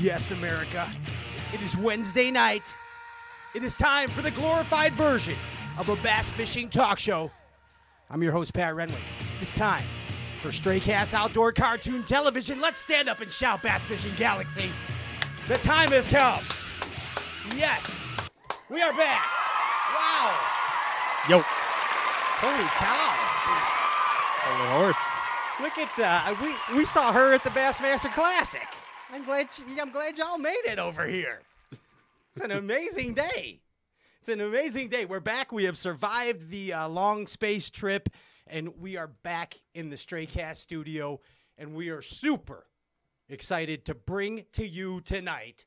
Yes, America. It is Wednesday night. It is time for the glorified version of a bass fishing talk show. I'm your host, Pat Renwick. It's time for Straycast Outdoor Cartoon Television. Let's stand up and shout, Bass Fishing Galaxy. The time has come. Yes, we are back. Wow. Yo. Holy cow. Holy horse. Look at, we saw her at the Bassmaster Classic. I'm glad y'all made it over here. It's an amazing day. It's an amazing day. We're back. We have survived the long space trip, and we are back in the Straycast studio, and we are super excited to bring to you tonight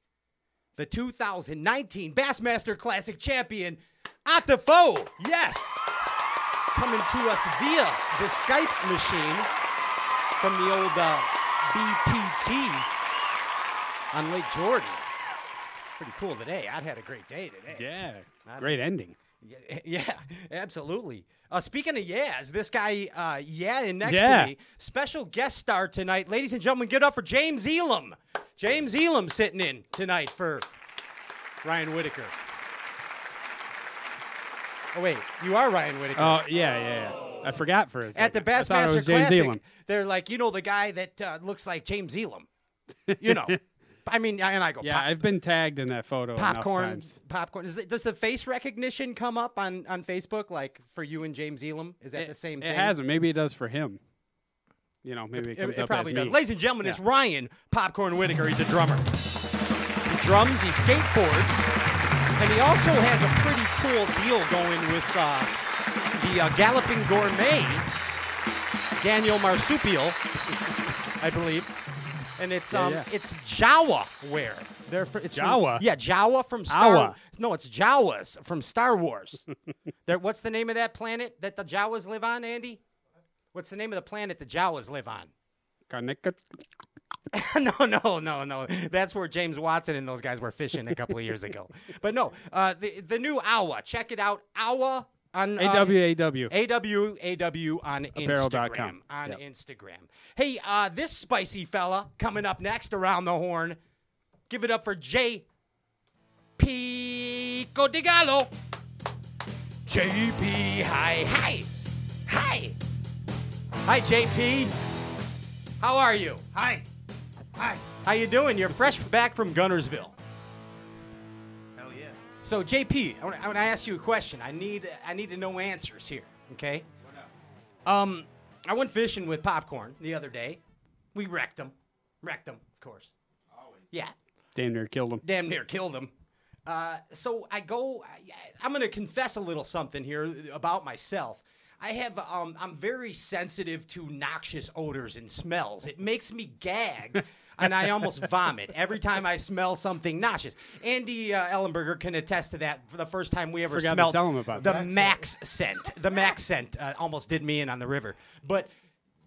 the 2019 Bassmaster Classic champion, Ott DeFoe. Yes. Coming to us via the Skype machine from the old BPT. On Lake Jordan. Pretty cool today. I'd had a great day today. Yeah. Great ending. Yeah, absolutely. Speaking of yas, this guy to me, special guest star tonight. Ladies and gentlemen, get up for James Elam. James Elam sitting in tonight for Ryan Whitaker. Oh, wait. You are Ryan Whitaker. Oh, yeah. I forgot for a second. At the Bassmaster Classic, they're like, you know, the guy that looks like James Elam. You know. I mean, and I go. Yeah, I've been tagged in that photo. Popcorn. Does the face recognition come up on Facebook, like for you and James Elam? Is that the same thing? It hasn't. Maybe it does for him. You know, maybe it comes up. It probably does. Me. Ladies and gentlemen, It's Ryan Popcorn Whitaker. He's a drummer. He drums. He skateboards, and he also has a pretty cool deal going with the Galloping Gourmet, Daniel Marsupial, I believe. And it's it's Jawa wear. Jawa? Yeah, Jawa from Star Wars. No, it's Jawas from Star Wars. What's the name of that planet that the Jawas live on, Andy? What's the name of the planet the Jawas live on? Kaneka. No. That's where James Watson and those guys were fishing a couple of years ago. But no, the new Awa. Check it out. Awa. On, AWAW on Instagram. On Instagram. Hey, this spicy fella coming up next around the horn. Give it up for J.P. Codigalo. J.P. Hi. Hi, J.P. How are you? Hi. How you doing? You're fresh back from Guntersville. So, JP, I want to ask you a question. I need to know answers here, okay? What up? I went fishing with Popcorn the other day. We wrecked him. Of course. Always. Yeah. Damn near killed him. So, I'm going to confess a little something here about myself. I'm very sensitive to noxious odors and smells. It makes me gag. And I almost vomit every time I smell something nauseous. Andy Ellenberger can attest to that. For the first time we ever smelled the Max scent. The Max scent almost did me in on the river. But,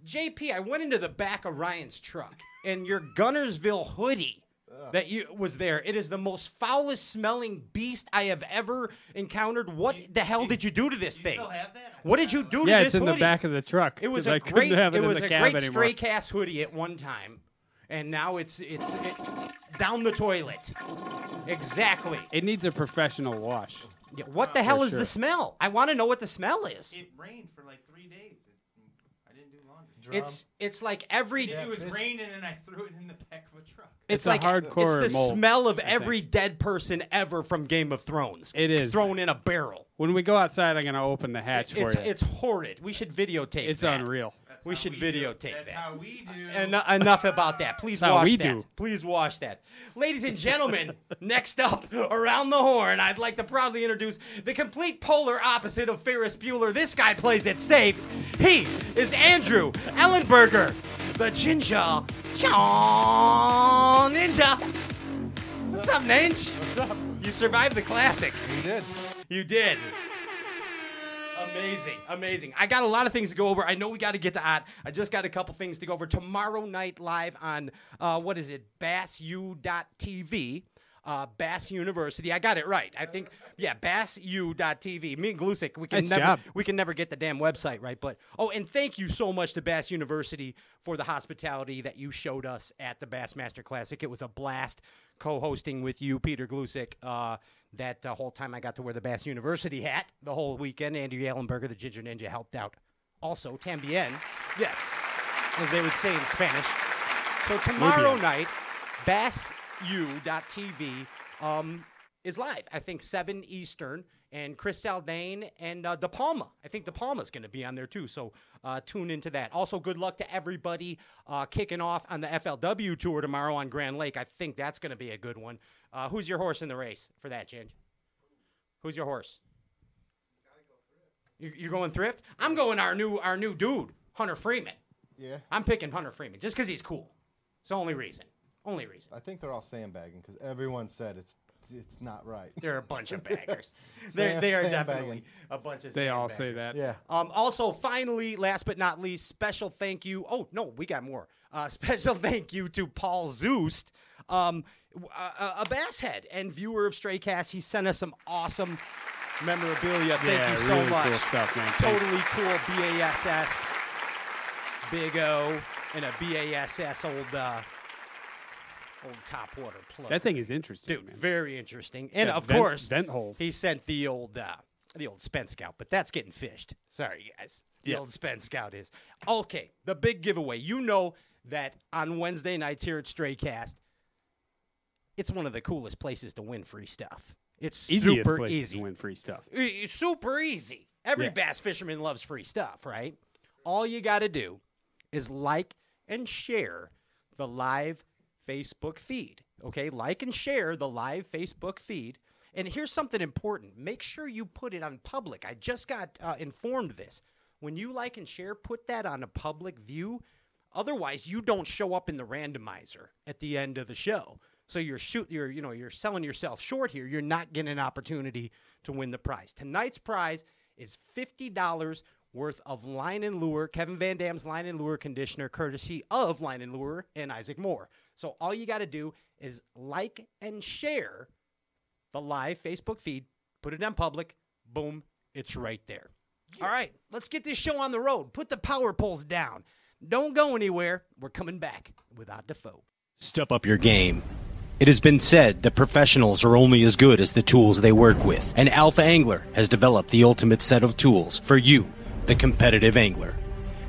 JP, I went into the back of Ryan's truck, and your Guntersville hoodie was there. It is the most foulest-smelling beast I have ever encountered. What the hell did you do to this thing? You still have that? What did you do to this hoodie? Yeah, it's in the back of the truck. It was a great Straycast hoodie at one time. And now it's down the toilet. Exactly. It needs a professional wash. Yeah, what the hell is the smell? I want to know what the smell is. It rained for like 3 days. I didn't do laundry. It's like every day. It was raining and I threw it in the back of a truck. It's like hardcore. It's the mold, smell of every dead person ever from Game of Thrones. It is thrown in a barrel. When we go outside, I'm gonna open the hatch for you. It's horrid. We should videotape. It's that. Unreal. We should videotape that. That's how we do. Enough about that. Please wash that. Please wash that. Ladies and gentlemen, next up, around the horn, I'd like to proudly introduce the complete polar opposite of Ferris Bueller. This guy plays it safe. He is Andrew Ellenberger, the Ginger John Ninja. What's up, Ninja? What's up? You survived the classic. You did. Amazing. I got a lot of things to go over. I know we got to get to Ott. I just got a couple things to go over. Tomorrow night live on, BassU.tv. Bass University. I got it right. I think, yeah, BassU.tv. Me and Gluszek, we can never get the damn website right. But oh, and thank you so much to Bass University for the hospitality that you showed us at the Bassmaster Classic. It was a blast co-hosting with you, Peter Gluszek. That whole time I got to wear the Bass University hat the whole weekend. Andrew Ellenberger, the Ginger Ninja, helped out. Also, también, yes, as they would say in Spanish. So tomorrow night, BassU.tv is live, I think 7 Eastern, and Chris Zaldain and De Palma. I think De Palma's going to be on there too, so tune into that. Also, good luck to everybody kicking off on the FLW tour tomorrow on Grand Lake. I think that's going to be a good one. Who's your horse in the race for that, Ginge? Who's your horse? You're going Thrift? I'm going our new dude, Hunter Freeman. Yeah. I'm picking Hunter Freeman just because he's cool. It's the only reason. Only reason. I think they're all sandbagging because everyone said it's not right. They're a bunch of baggers. they are definitely a bunch of sandbaggers. They all say that. Yeah. Also, finally, last but not least, special thank you. Oh, no, we got more. Special thank you to Paul Zeust, a bass head and viewer of Straycast. He sent us some awesome memorabilia. Thank you so much. Cool stuff, man. Totally cool BASS, Big O, and a BASS old top water plug. That thing is interesting, dude. Man. Very interesting. It's and of course, vent holes. He sent the old Spence Scout, but that's getting fished. Sorry, guys. The old Spence Scout is okay. The big giveaway. You know that on Wednesday nights here at Straycast, it's one of the coolest places to win free stuff. It's easiest super easy to win free stuff. It's super easy. Every bass fisherman loves free stuff, right? All you got to do is like and share the live Facebook feed. Okay, like and share the live Facebook feed. And here's something important. Make sure you put it on public. I just got informed this. When you like and share, put that on a public view. Otherwise, you don't show up in the randomizer at the end of the show. So you're selling yourself short here. You're not getting an opportunity to win the prize. Tonight's prize is $50 worth of Line and Lure, Kevin Van Dam's Line and Lure conditioner, courtesy of Line and Lure and Isaac Moore. So all you got to do is like and share the live Facebook feed, put it on public, boom, it's right there. Yeah. All right, let's get this show on the road. Put the power poles down. Don't go anywhere. We're coming back with Ott DeFoe. Step up your game. It has been said that professionals are only as good as the tools they work with, and Alpha Angler has developed the ultimate set of tools for you, the competitive angler.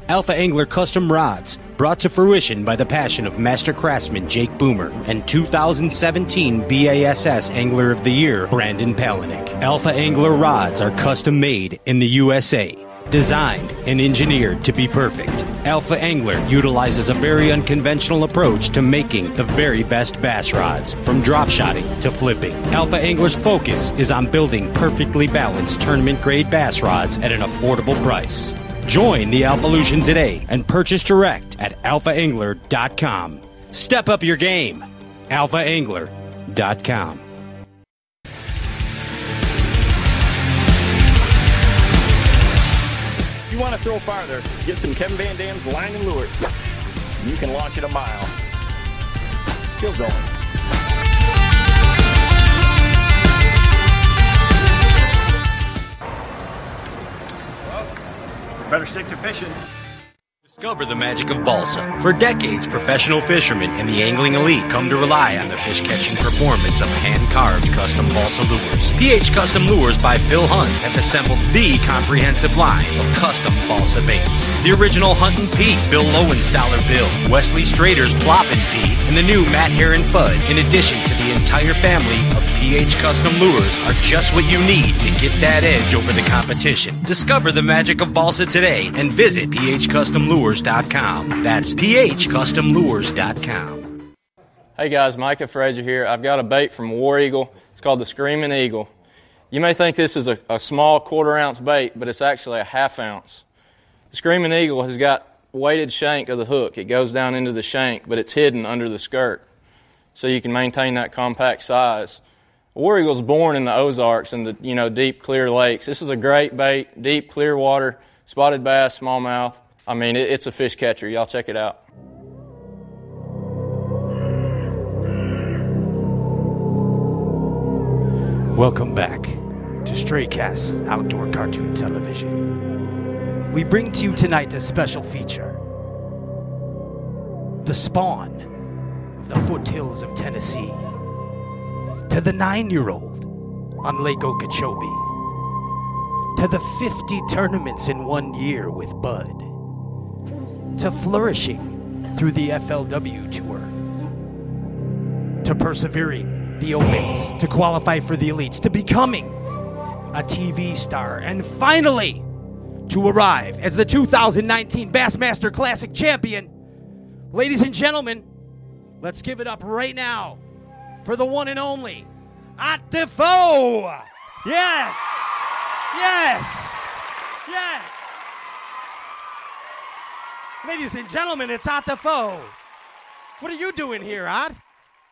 Alpha Angler custom rods, brought to fruition by the passion of master craftsman Jake Boomer and 2017 BASS Angler of the Year Brandon Palaniuk. Alpha Angler rods are custom made in the USA. Designed and engineered to be perfect, Alpha Angler utilizes a very unconventional approach to making the very best bass rods, from drop shotting to flipping. Alpha Angler's focus is on building perfectly balanced tournament-grade bass rods at an affordable price. Join the Alphalution today and purchase direct at alphaangler.com. Step up your game, alphaangler.com. Want to throw farther, get some Kevin Van Dam's Line and Lure. You can launch it a mile. Still going. Well, better stick to fishing. Discover the magic of balsa. For decades, professional fishermen and the angling elite come to rely on the fish-catching performance of hand-carved custom balsa lures. PH Custom Lures by Phil Hunt have assembled the comprehensive line of custom balsa baits. The original Hunt and Pete, Bill Lowen's Dollar Bill, Wesley Strader's Plop and Pete, and the new Matt Heron Fudd, in addition to the entire family of PH Custom Lures, are just what you need to get that edge over the competition. Discover the magic of balsa today and visit PH Custom Lures. That's phcustomlures.com. Hey guys, Micah Frazier here. I've got a bait from War Eagle. It's called the Screaming Eagle. You may think this is a small quarter-ounce bait, but it's actually a half-ounce. The Screaming Eagle has got weighted shank of the hook. It goes down into the shank, but it's hidden under the skirt, so you can maintain that compact size. War Eagle's born in the Ozarks and the deep, clear lakes. This is a great bait, deep, clear water, spotted bass, smallmouth. I mean, it's a fish catcher. Y'all check it out. Welcome back to Straycast Outdoor Cartoon Television. We bring to you tonight a special feature. The spawn of the foothills of Tennessee to the 9-year-old on Lake Okeechobee, to the 50 tournaments in one year with Bud, to flourishing through the FLW tour, to persevering the Opens, to qualify for the Elites, to becoming a TV star, and finally to arrive as the 2019 Bassmaster Classic champion. Ladies and gentlemen, let's give it up right now for the one and only Ott DeFoe. Yes! Yes! Yes! Ladies and gentlemen, it's Ott DeFoe. What are you doing here, Ott?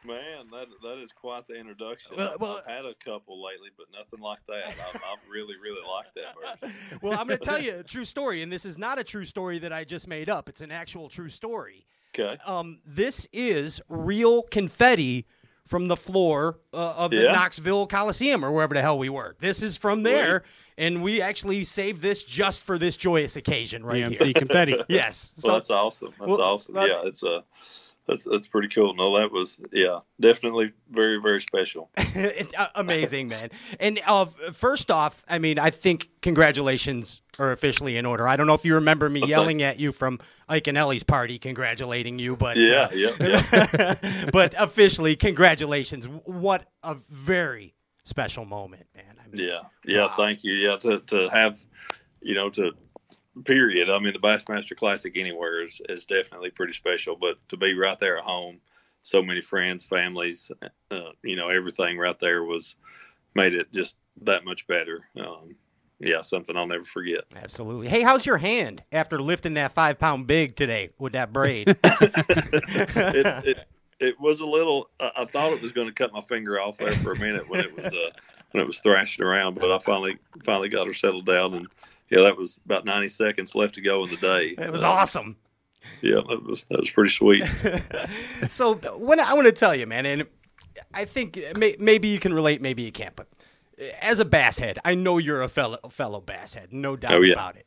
Man, that is quite the introduction. Well, I've had a couple lately, but nothing like that. I really like that version. Well, I'm going to tell you a true story, and this is not a true story that I just made up. It's an actual true story. Okay. This is real confetti from the floor of the Knoxville Coliseum or wherever the hell we were. This is from there, and we actually saved this just for this joyous occasion right here. EMC confetti. Yes. Well, so, that's awesome. That's awesome. Yeah, it's a... That's pretty cool. No, that was, definitely very, very special. Amazing, man. And first off, I mean, I think congratulations are officially in order. I don't know if you remember me yelling at you from Ike and Ellie's party congratulating you, but but officially, congratulations. What a very special moment, man. I mean, wow. Thank you. Yeah, to have, period. I mean, the Bassmaster Classic anywhere is definitely pretty special, but to be right there at home, so many friends, families, everything right there made it just that much better. Something I'll never forget. Absolutely. Hey, how's your hand after lifting that 5-pound big today with that braid? It was a little. I thought it was going to cut my finger off there for a minute when it was thrashing around, but I finally got her settled down, and that was about 90 seconds left to go in the day. It was awesome. Yeah, that was pretty sweet. So when I want to tell you, man, and I think maybe you can relate, maybe you can't, but as a bass head, I know you're a fellow bass head, no doubt about it.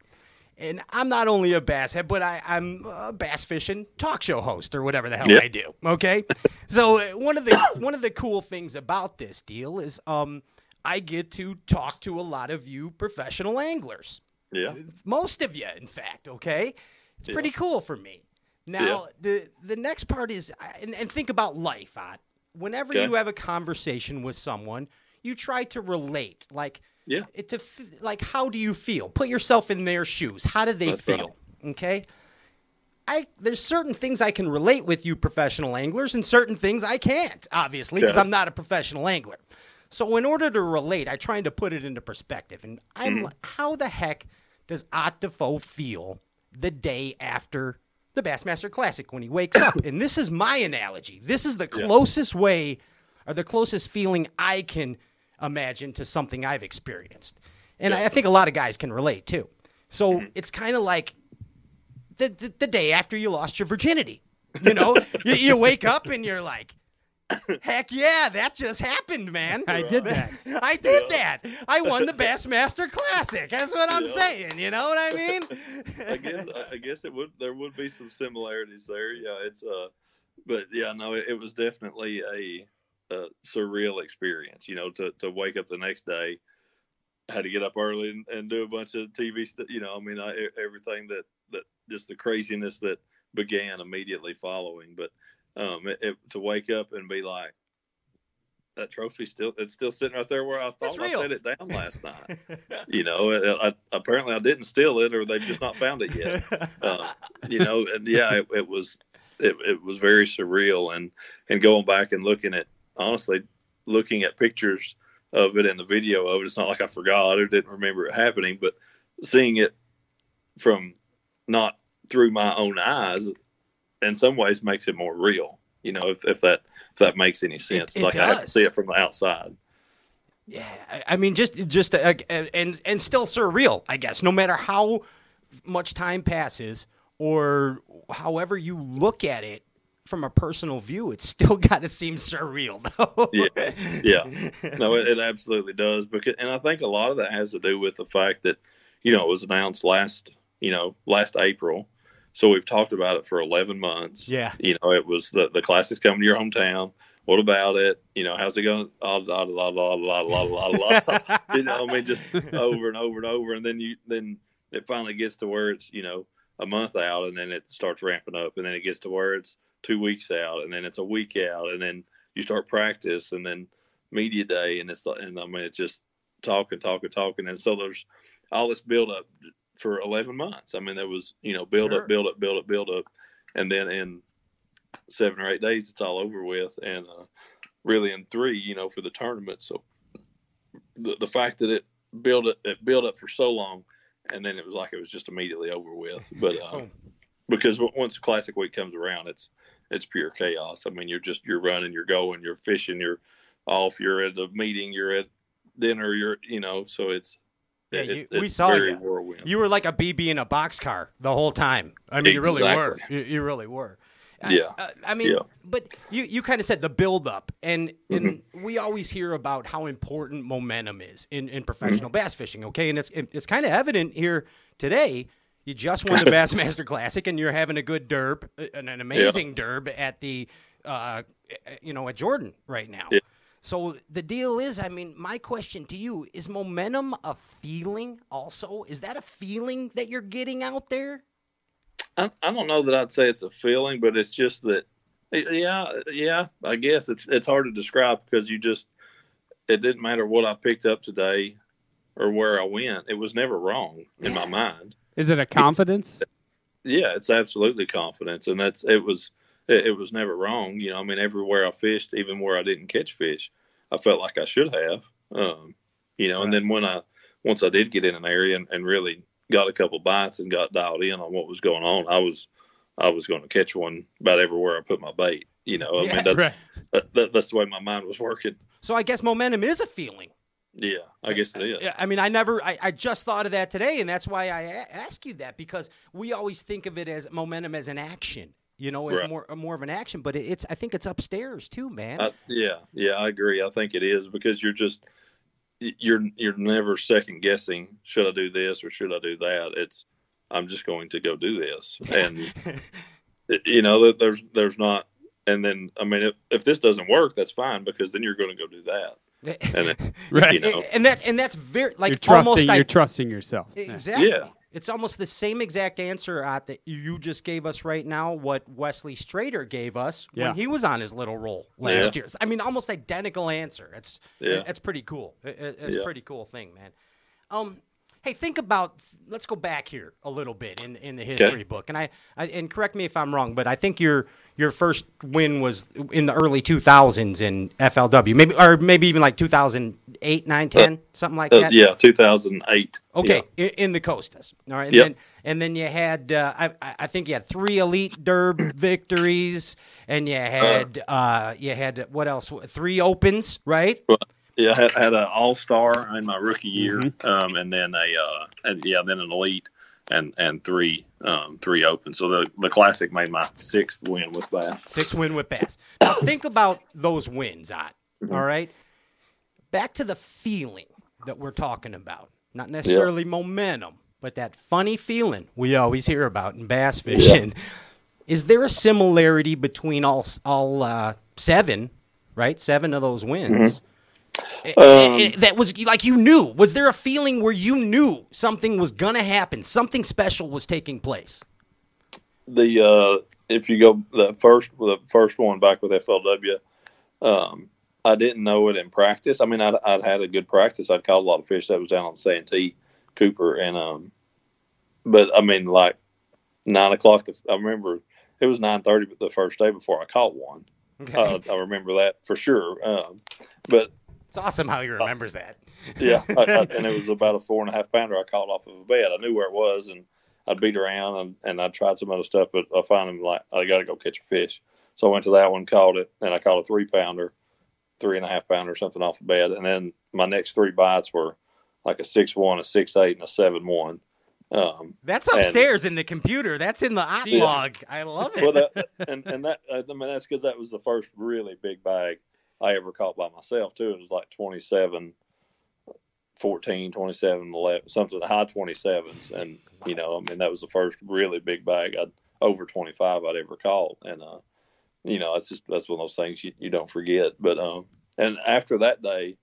And I'm not only a bass head, but I'm a bass fishing talk show host or whatever the hell I do. Okay, so one of the cool things about this deal is I get to talk to a lot of you professional anglers. Yeah, most of you, in fact. Okay, it's pretty cool for me. Now the next part is and think about life, Ott. Whenever you have a conversation with someone, you try to relate, like. Yeah. How do you feel? Put yourself in their shoes. How do they feel? Right. Okay. There's certain things I can relate with you professional anglers and certain things I can't, obviously, because I'm not a professional angler. So in order to relate, I try to put it into perspective. And I'm like, how the heck does Ott DeFoe feel the day after the Bassmaster Classic when he wakes up? And this is my analogy. This is the closest way or the closest feeling I can imagine to something I've experienced. And I think a lot of guys can relate too. So it's kind of like the day after you lost your virginity, you wake up and you're like, heck yeah, that just happened, man. I did that. I did that. I won the Bassmaster Classic. That's what I'm saying. You know what I mean? I guess there would be some similarities there. Yeah. It's, it was definitely a surreal experience, to wake up the next day. I had to get up early and do a bunch of TV stuff. Everything that just the craziness that began immediately following. But to wake up and be like, that trophy it's still sitting right there where I thought I set it down last night. Apparently I didn't steal it, or they've just not found it yet. It was very surreal, and going back and looking at pictures of it and the video of it, it's not like I forgot or didn't remember it happening, but seeing it from not through my own eyes in some ways makes it more real, if that makes any sense. It does. I have to see it from the outside. Yeah. I mean, just and still surreal, I guess, no matter how much time passes or however you look at it. from a personal view, it's still got to seem surreal, though. Yeah. No, it absolutely does. Because, and I think a lot of that has to do with the fact that, you know, it was announced last April. So we've talked about it for 11 months. Yeah. You know, it was the Classic's coming to your hometown. What about it? You know, how's it going? You know, I mean, just over and over and over. And then it finally gets to where it's, you know, a month out, and then it starts ramping up, and then it gets to where it's 2 weeks out, and then it's a week out, and then you start practice, and then media day, and it's like, and I mean, it's just talking. And so there's all this build up for 11 months. I mean, there was, you know, build up. And then in 7 or 8 days, it's all over with. And really in 3, you know, for the tournament. So the fact that it built up for so long, and then it was like it was just immediately over with. But because once Classic Week comes around, it's pure chaos. I mean, you're running, you're going, you're fishing, you're off, you're at a meeting, you're at dinner, so it's. Yeah, we saw you. Whirlwind. You were like a BB in a boxcar the whole time. I mean, exactly. You really were. You really were. Yeah. I mean, yeah. But you kind of said the buildup, and we always hear about how important momentum is in professional bass fishing, okay? And it's kind of evident here today. You just won the Bassmaster Classic, and you're having a good derb, an amazing derb at the, at Jordan right now. Yeah. So the deal is, I mean, my question to you, is momentum a feeling also? Is that a feeling that you're getting out there? I don't know that I'd say it's a feeling, but it's just that, yeah. I guess it's hard to describe because it didn't matter what I picked up today or where I went. It was never wrong in my mind. Is it a confidence? It's absolutely confidence, and it was never wrong. You know, I mean, everywhere I fished, even where I didn't catch fish, I felt like I should have. Right. And then once I did get in an area and really got a couple bites and got dialed in on what was going on, I was going to catch one about everywhere I put my bait. You know, I mean, that's the way my mind was working. So I guess momentum is a feeling. Yeah, I guess it is. I mean, I just thought of that today, and that's why I ask you that, because we always think of it as momentum as an action. You know, it's more of an action, but I think it's upstairs too, man. Yeah, I agree. I think it is, because you're never second guessing. Should I do this or should I do that? I'm just going to go do this, and there's not. And then, I mean, if this doesn't work, that's fine, because then you're going to go do that. And then, right. You know, and that's very like you're trusting yourself. Exactly. Yeah. It's almost the same exact answer, Ott, that you just gave us right now, what Wesley Strader gave us when he was on his little roll last year. I mean, almost identical answer. It's pretty cool. It's a pretty cool thing, man. Hey, let's go back here a little bit in the history book. And I and correct me if I'm wrong, but I think your first win was in the early 2000s in FLW, maybe even like 2008, 9, 10, something like that. Yeah, 2008. Okay, yeah. In the Costas. All right. And then you had, I think you had 3 elite derb victories, and you had, what else? 3 opens, right? Well, yeah, I had an all-star in my rookie year, and then then an elite, and 3 open. So the Classic made my 6th win with Bass. Now, think about those wins, Ott. All right? Back to the feeling that we're talking about. Not necessarily momentum, but that funny feeling we always hear about in bass fishing. Yeah. Is there a similarity between all 7, right? 7 of those wins? Mm-hmm. That was like you knew. Was there a feeling where you knew something was going to happen? Something special was taking place. If you go the first one back with FLW, I didn't know it in practice. I mean, I'd had a good practice. I'd caught a lot of fish that was down on Santee Cooper, and but I mean, like 9 o'clock. I remember it was 9:30 the first day before I caught one. Okay. I remember that for sure. But it's awesome how he remembers that. Yeah, and it was about a 4.5-pounder I caught off of a bed. I knew where it was, and I'd beat around, and I tried some other stuff, but I finally like, I got to go catch a fish. So I went to that one, caught it, and I caught a 3-pounder, 3.5-pounder, something off a bed. And then my next 3 bites were like a 6-1, a 6-8, and a 7-1. That's upstairs in the computer. That's in the Ott log. I love it. Well, that's because that was the first really big bag I ever caught by myself too. It was like 27, 14, 27, 11, something, the high 27s. And, you know, I mean, that was the first really big bag over 25 I'd ever caught. And, you know, that's one of those things you don't forget. But, and after that day,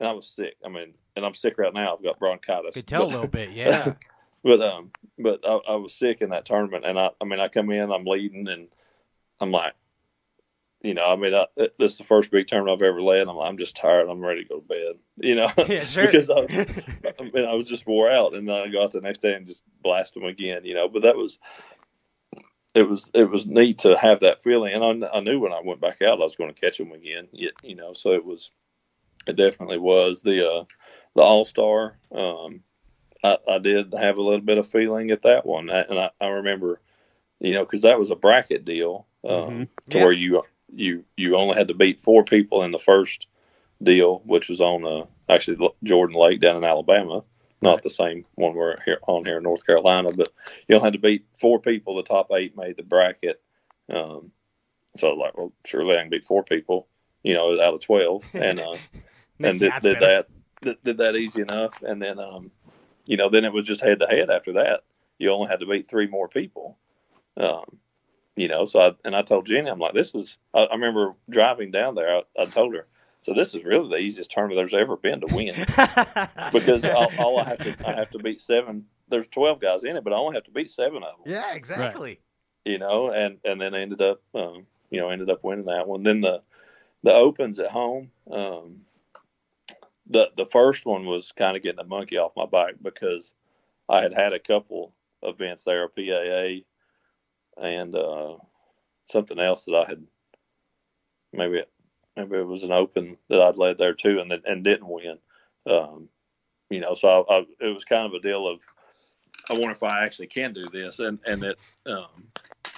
and I was sick. I mean, and I'm sick right now. I've got bronchitis. Could tell a little bit. Yeah. But I was sick in that tournament, and I come in, I'm leading, and I'm like, you know, I mean, this is the first big tournament I've ever led. I'm like, I'm just tired. I'm ready to go to bed, you know, yeah, sure. Because I was just wore out, and then I go out the next day and just blast them again, you know. But that was, it was neat to have that feeling, and I knew when I went back out I was going to catch them again, you know. So it definitely was the All-Star. I did have a little bit of feeling at that one. And I remember, you know, because that was a bracket deal to where you only had to beat four people in the first deal, which was on actually Jordan Lake down in Alabama, not the same one we're here in North Carolina, but you only had to beat four people. The top eight made the bracket. So I was like, well, surely I can beat four people, you know, out of 12. And, did that easy enough. And then, you know, then it was just head to head after that. You only had to beat three more people. You know, so I told Jenny, I'm like, I remember driving down there. I told her, so this is really the easiest tournament there's ever been to win because I have to beat seven. There's 12 guys in it, but I only have to beat seven of them. Yeah, exactly. Right. You know, and then I ended up winning that one. Then the opens at home, The first one was kind of getting the monkey off my back because I had a couple events there, a PAA and something else that I had, maybe it was an open that I'd led there too and didn't win. You know, so it was kind of a deal of, I wonder if I actually can do this. And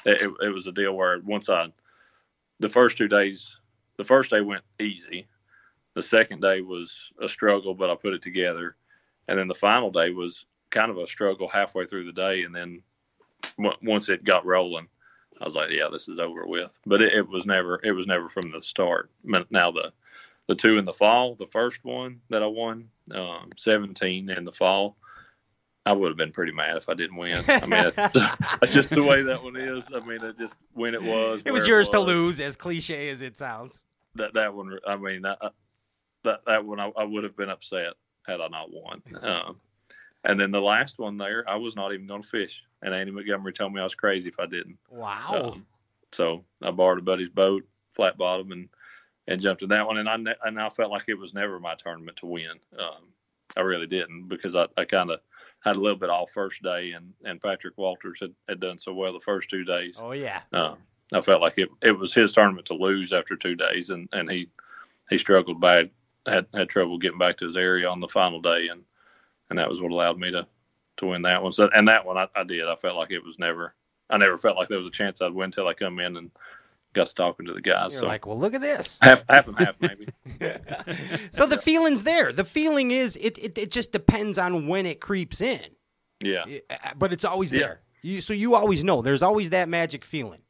it was a deal where the first 2 days, the first day went easy. The second day was a struggle, but I put it together. And then the final day was kind of a struggle halfway through the day. And then once it got rolling, I was like, yeah, this is over with. But it was never from the start. Now the two in the fall, the first one that I won, 17 in the fall, I would have been pretty mad if I didn't win. I mean, it's just the way that one is. I mean, it just when it was. It was yours to lose, as cliche as it sounds. That one, I mean, that one, I would have been upset had I not won. And then the last one there, I was not even going to fish. And Andy Montgomery told me I was crazy if I didn't. Wow. So I borrowed a buddy's boat, flat bottom, and jumped in that one. And I felt like it was never my tournament to win. I really didn't because I kind of had a little bit off first day. And Patrick Walters had done so well the first 2 days. Oh, yeah. I felt like it was his tournament to lose after 2 days. And he struggled bad. Had trouble getting back to his area on the final day, and that was what allowed me to win that one. So, and that one I did. I felt like it was never. I never felt like there was a chance I'd win until I come in and got to talking to the guys. You're so like, well, look at this. Half and half, maybe. So the feeling's there. The feeling is it just depends on when it creeps in. Yeah. But it's always there. So you always know. There's always that magic feeling.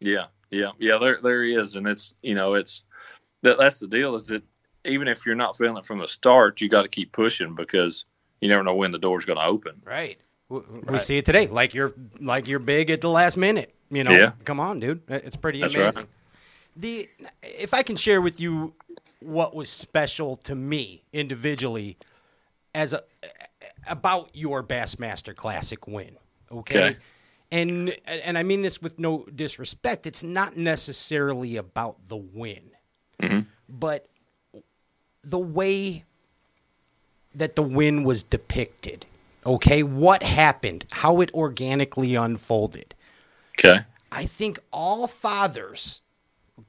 Yeah. There is, and it's that's the deal. Is that even if you're not feeling it from the start, you got to keep pushing because you never know when the door's going to open. Right. We see it today. Like you're big at the last minute, you know, Come on, dude. It's pretty amazing. Right. If I can share with you what was special to me individually about your Bassmaster Classic win. Okay. And I mean this with no disrespect. It's not necessarily about the win, but the way that the win was depicted, okay? What happened, how it organically unfolded. Okay. I think all fathers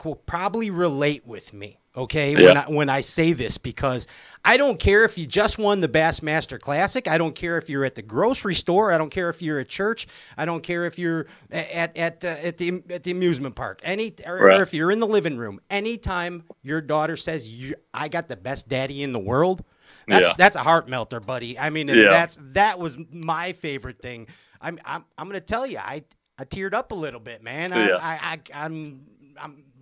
will probably relate with me, okay, when I say this, because I don't care if you just won the Bassmaster Classic. I don't care if you're at the grocery store. I don't care if you're at church. I don't care if you're at the amusement park. Or if you're in the living room. Anytime your daughter says, I got the best daddy in the world, That's a heart melter, buddy. I mean, and that was my favorite thing. I'm gonna tell you, I teared up a little bit, man. I'm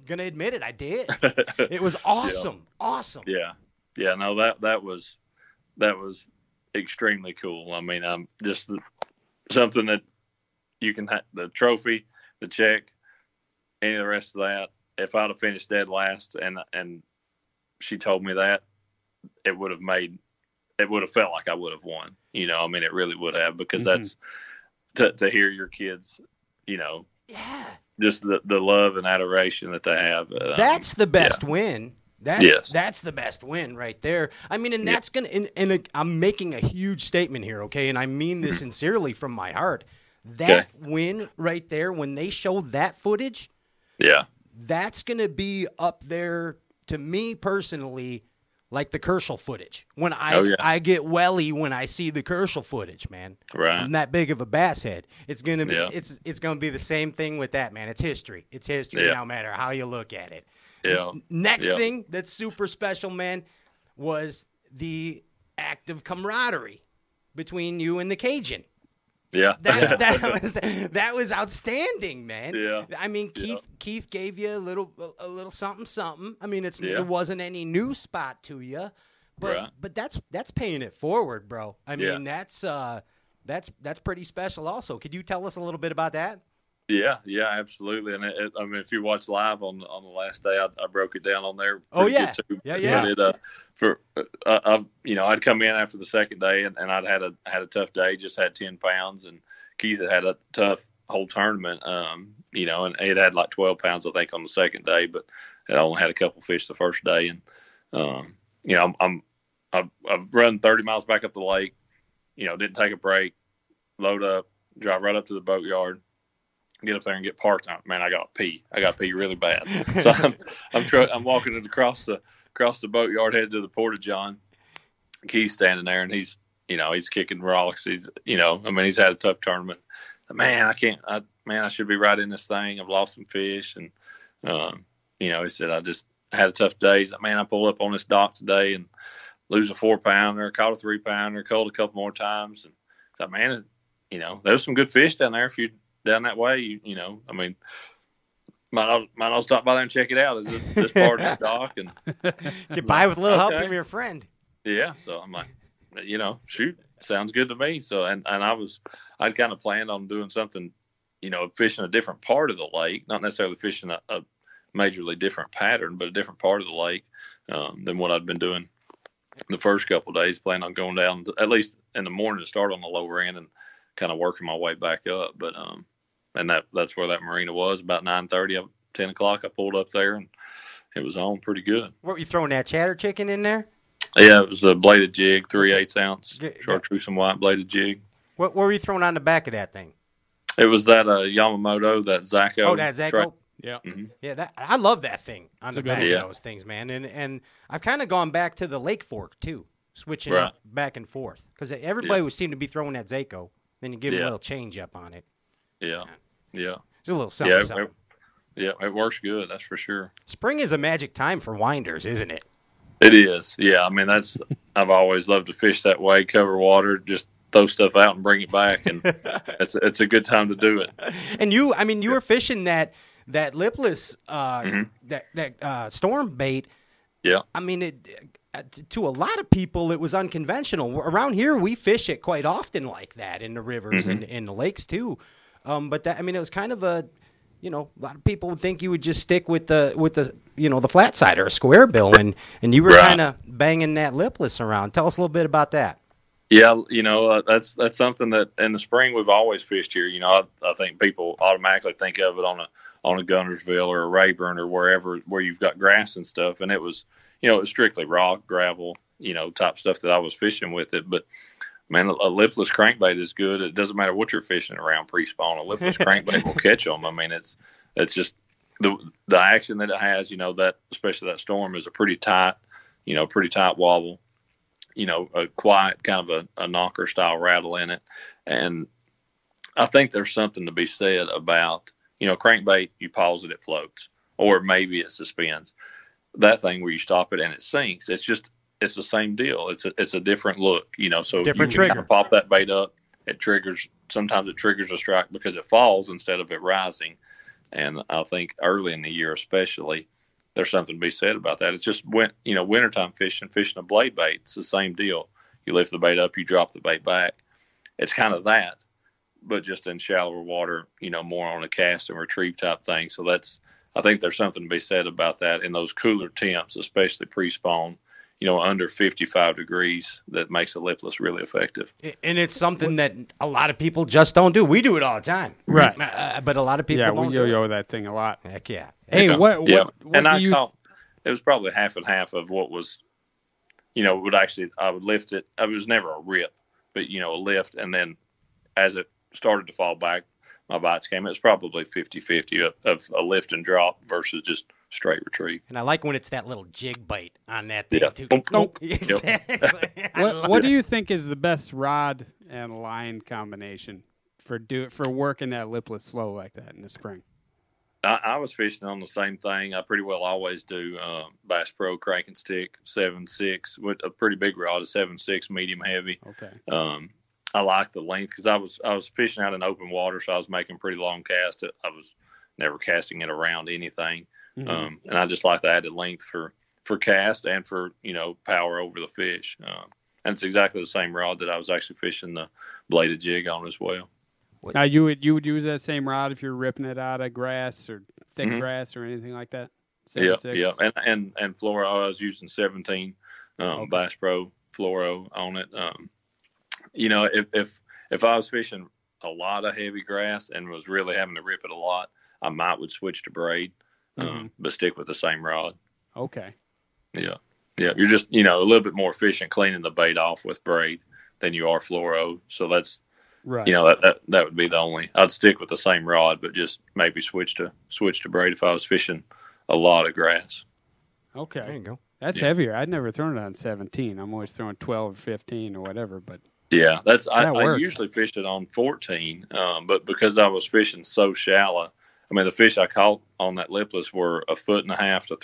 gonna admit it. I did. It was awesome. Yeah. Awesome. Yeah. Yeah. No, that was extremely cool. I mean, I'm just something that you can have the trophy, the check, any of the rest of that. If I'd have finished dead last and she told me that, it would have felt like I would have won. You know, I mean, it really would have, because that's to hear your kids, you know, just the love and adoration that they have. That's the best win. That's the best win right there. I mean, and that's going to, and I'm making a huge statement here. Okay. And I mean this sincerely from my heart. That win right there, when they show that footage, that's going to be up there to me personally, like the Kershaw footage. When I get welly when I see the Kershaw footage, man. Right. I'm that big of a bass head. It's going to be it's going to be the same thing with that, man. It's history. It's history no matter how you look at it. Yeah. Next thing that's super special, man, was the act of camaraderie between you and the Cajun. Yeah. that was outstanding, man. Yeah. I mean, Keith gave you a little something. I mean, it wasn't any new spot to you, but that's paying it forward, bro. I mean, that's pretty special also. Could you tell us a little bit about that? Yeah, absolutely. And if you watch live on the last day, I broke it down on there. Oh yeah. Good too. Yeah. It, I'd come in after the second day and I'd had a tough day, just had 10 pounds, and Keith had a tough whole tournament. You know, and it had like 12 pounds, I think, on the second day, but I only had a couple fish the first day. And, you know, I've run 30 miles back up the lake, you know, didn't take a break, load up, drive right up to the boatyard, get up there and get parked. Man, I got to pee. I got to pee really bad. So I'm walking across the boatyard, headed to the Porta John. Keith's standing there, and he's kicking rocks. He's, you know, I mean, he's had a tough tournament. Man, I should be right in this thing. I've lost some fish, and you know, he said, I just had a tough day. He's like, man, I pulled up on this dock today and lose a 4-pounder, caught a 3-pounder, caught a couple more times, and I said, man, you know, there's some good fish down there if you. Down that way, you know, I mean, might not stop by there and check it out. Is this part of the dock? And get by with a little help from your friend. Yeah, so I'm like, you know, shoot, sounds good to me. So and I'd kind of planned on doing something, you know, fishing a different part of the lake, not necessarily fishing a majorly different pattern, but a different part of the lake than what I'd been doing the first couple of days. Planned on going down to, at least in the morning, to start on the lower end and kind of working my way back up. But and that's where that marina was. About 9:30, 10 o'clock, I pulled up there, and it was on pretty good. What were you throwing, that chatter chicken in there? Yeah, it was a bladed jig, 3/8 ounce, chartreuse and white bladed jig. What were you throwing on the back of that thing? It was that Yamamoto, that Zako. Oh, that Zako? Yeah. Mm-hmm. Yeah, I love that thing on it's the back of those things, man. And I've kind of gone back to the Lake Fork, too, switching up back and forth. Because everybody would seem to be throwing that Zako. Then you give a little change up on it. Yeah. Yeah. Just a little something. Yeah, something. It works good. That's for sure. Spring is a magic time for winders, isn't it? It is. Yeah. I mean, I've always loved to fish that way, cover water, just throw stuff out and bring it back. And it's a good time to do it. And you were fishing that lipless, that storm bait. Yeah. I mean, to a lot of people, it was unconventional. Around here, we fish it quite often like that in the rivers and in the lakes too. But that, I mean, it was kind of a, you know, a lot of people would think you would just stick with the you know, the flat side or a square bill, and you were kind of banging that lipless around. Tell us a little bit about that. Yeah, you know, that's something that in the spring we've always fished here. You know, I think people automatically think of it on a Guntersville or a Rayburn or wherever where you've got grass and stuff. And it was, you know, it was strictly rock, gravel, you know, type stuff that I was fishing with it. But man, a lipless crankbait is good. It doesn't matter what you're fishing around pre-spawn. A lipless crankbait will catch them. I mean, it's just the action that it has. You know, that especially that Storm is a pretty tight wobble. You know, a quiet kind of a knocker style rattle in it. And I think there's something to be said about, you know, crankbait, you pause it floats, or maybe it suspends. That thing where you stop it and it sinks, it's just it's the same deal. It's a different look, you know, so different trigger. Kind of pop that bait up. It triggers, sometimes it triggers a strike because it falls instead of it rising. And I think early in the year, especially, there's something to be said about that. It's just, you know, wintertime fishing a blade bait, it's the same deal. You lift the bait up, you drop the bait back. It's kind of that, but just in shallower water, you know, more on a cast and retrieve type thing. So that's, I think there's something to be said about that in those cooler temps, especially pre-spawn, you know, under 55 degrees, that makes a lipless really effective. And it's something that a lot of people just don't do. We do it all the time. Right. But a lot of people don't. Yeah, we yo-yo that thing a lot. Heck yeah. Hey, what it was probably half and half of what was, you know, I would lift it. It was never a rip, but, you know, a lift. And then as it started to fall back, my bites came. It was probably 50-50 of a lift and drop versus just straight retrieve. And I like when it's that little jig bite on that thing, too. Bonk. Exactly. What do you think is the best rod and line combination for working that lipless slow like that in the spring? I was fishing on the same thing. I pretty well always do Bass Pro cranking stick, 7.6, with a pretty big rod, a 7.6 medium heavy. Okay. I like the length because I was fishing out in open water, so I was making pretty long casts. I was never casting it around anything. Mm-hmm. And I just like the added length for cast and for, you know, power over the fish. And it's exactly the same rod that I was actually fishing the bladed jig on as well. Now you would use that same rod if you're ripping it out of grass or thick mm-hmm. grass or anything like that? Yeah. And fluoro, I was using 17 Bass Pro fluoro on it. You know, if I was fishing a lot of heavy grass and was really having to rip it a lot, I would switch to braid, mm-hmm. but stick with the same rod. Okay. Yeah. Yeah. You're just, you know, a little bit more efficient cleaning the bait off with braid than you are fluoro. So that's, right. You know, that would be the only, I'd stick with the same rod, but just maybe switch to braid if I was fishing a lot of grass. Okay. There you go. That's heavier. I'd never thrown it on 17. I'm always throwing 12 or 15 or whatever, but. Yeah, I usually fish it on 14, but because I was fishing so shallow, I mean, the fish I caught on that lipless were 1.5 to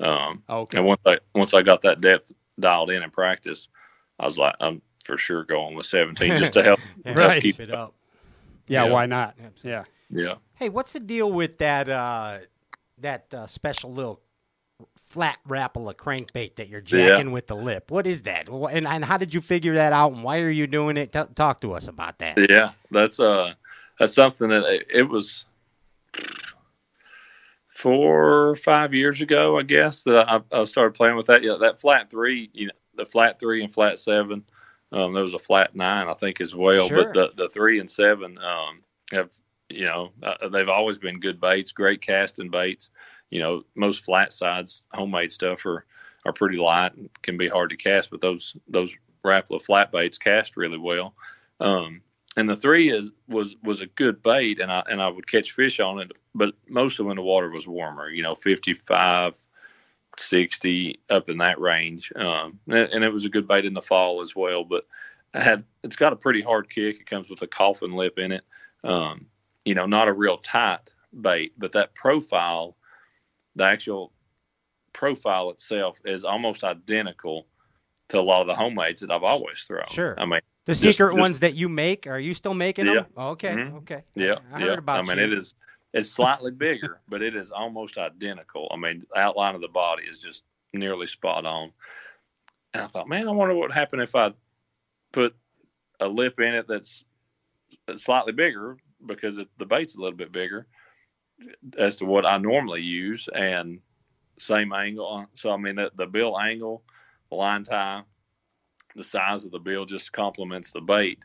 3.5. Okay. And once I got that depth dialed in practice, I was like, I'm for sure going with 17 just to help, keep it up. Yeah, why not? Absolutely. Yeah. Hey, what's the deal with that special little flat Rapala crankbait that you're jacking with the lip? What is that? And how did you figure that out? And why are you doing it? Talk to us about that. Yeah, that's something that it was 4 or 5 years ago, I guess, that I started playing with that. Yeah, that flat three, you know, the flat three and flat seven. There was a flat nine, I think, as well. Sure. But the 3 and 7 have, you know, they've always been good baits, great casting baits. You know, most flat sides, homemade stuff are pretty light and can be hard to cast, but those Rapala flat baits cast really well. And the 3 was a good bait, and I would catch fish on it, but mostly when the water was warmer, you know, 55, 60, up in that range. And it was a good bait in the fall as well, but it's got a pretty hard kick. It comes with a coffin lip in it. You know, not a real tight bait, but that profile, the actual profile itself is almost identical to a lot of the homemades that I've always thrown. Sure. I mean, the secret ones that you make, are you still making them? Okay. Mm-hmm. Okay. Yeah. I heard about you. I mean, it's slightly bigger, but it is almost identical. I mean, the outline of the body is just nearly spot on. And I thought, man, I wonder what would happen if I put a lip in it that's slightly bigger because the bait's a little bit bigger as to what I normally use, and same angle. So, I mean, the bill angle, the line tie, the size of the bill just complements the bait,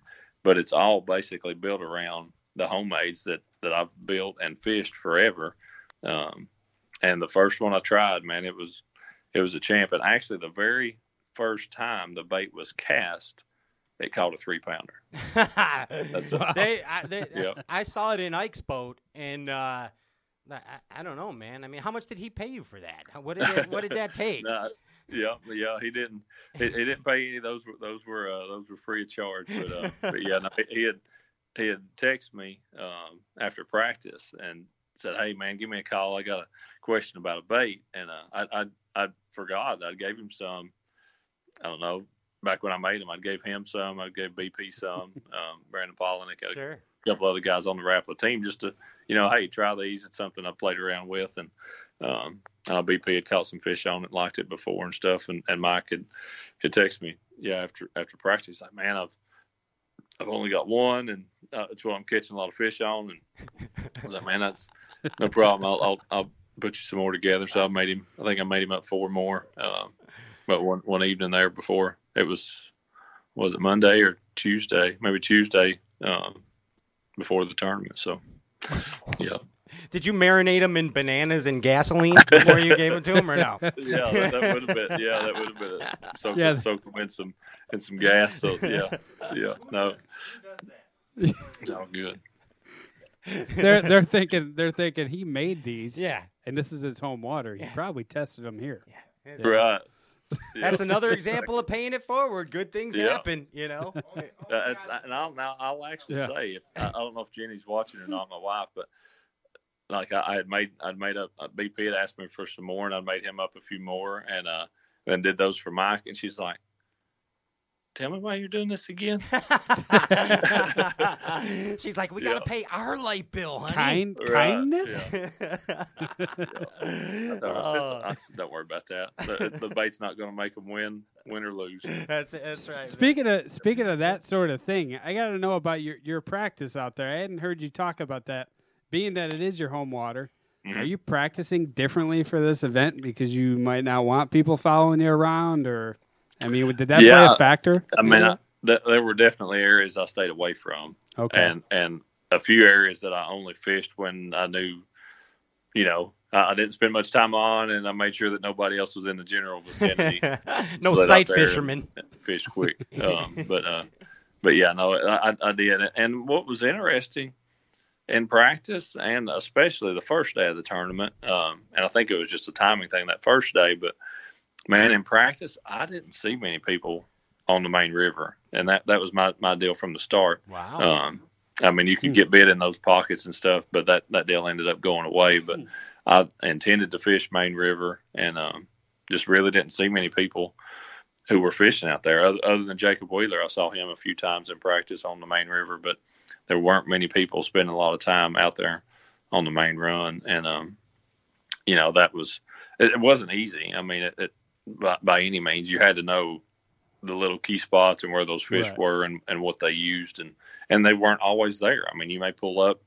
but it's all basically built around the homemades that I've built and fished forever. And the first one I tried, man, it was a champ. And actually, the very first time the bait was cast, it caught a 3-pounder. That's wow. I saw it in Ike's boat, and I don't know, man. I mean, how much did he pay you for that? What did that take? He didn't. He didn't pay any. Those were free of charge. He had texted me after practice and said, "Hey, man, give me a call. I got a question about a bait," and I forgot. I gave him some. I don't know, back when I made them, I gave him some, I gave BP some, Brandon Palaniuk, had a couple other guys on the Rapala team just to, you know, hey, try these. It's something I played around with. And BP had caught some fish on it, liked it before and stuff. And Mike had texted me, after practice, like, man, I've only got one, and that's what I'm catching a lot of fish on. And I was like, man, that's no problem. I'll put you some more together. So I made him up four more. But one evening there before, was it Monday or Tuesday? Maybe Tuesday before the tournament. So, yeah. Did you marinate them in bananas and gasoline before you gave them to them, or no? Yeah, that would have been. Yeah, that would have been. Soak them in some gas. So yeah, no, it's all good. They're thinking he made these. Yeah, and this is his home water. He probably tested them here. Yeah, right. Yeah. That's another example of paying it forward. Good things happen, you know. And I'll actually say, if I don't know if Jenny's watching or not, my wife, but. Like I'd made up. BP had asked me for some more, and I made him up a few more, and then did those for Mike. And she's like, "Tell me why you're doing this again." She's like, "We gotta pay our light bill, honey." Kindness. Right. Yeah. Yeah. Don't worry about that. The bait's not gonna make them win or lose. That's right. Speaking of that sort of thing, I gotta know about your practice out there. I hadn't heard you talk about that. Being that it is your home water, are you practicing differently for this event because you might not want people following you around? Or, I mean, did that play a factor? I mean, there were definitely areas I stayed away from. Okay. And a few areas that I only fished when I knew, you know, I didn't spend much time on, and I made sure that nobody else was in the general vicinity. No sight fishermen. Fish quick. But yeah, no, I did. And what was interesting in practice, and especially the first day of the tournament, and I think it was just a timing thing that first day, but man, in practice, I didn't see many people on the main river, and that was my deal from the start. Wow. I mean, you could get bit in those pockets and stuff, but that deal ended up going away, but I intended to fish main river, and just really didn't see many people who were fishing out there. Other than Jacob Wheeler, I saw him a few times in practice on the main river, but there weren't many people spending a lot of time out there on the main run. And, you know, that was, it wasn't easy. I mean, by any means, you had to know the little key spots and where those fish were and what they used. And they weren't always there. I mean, you may pull up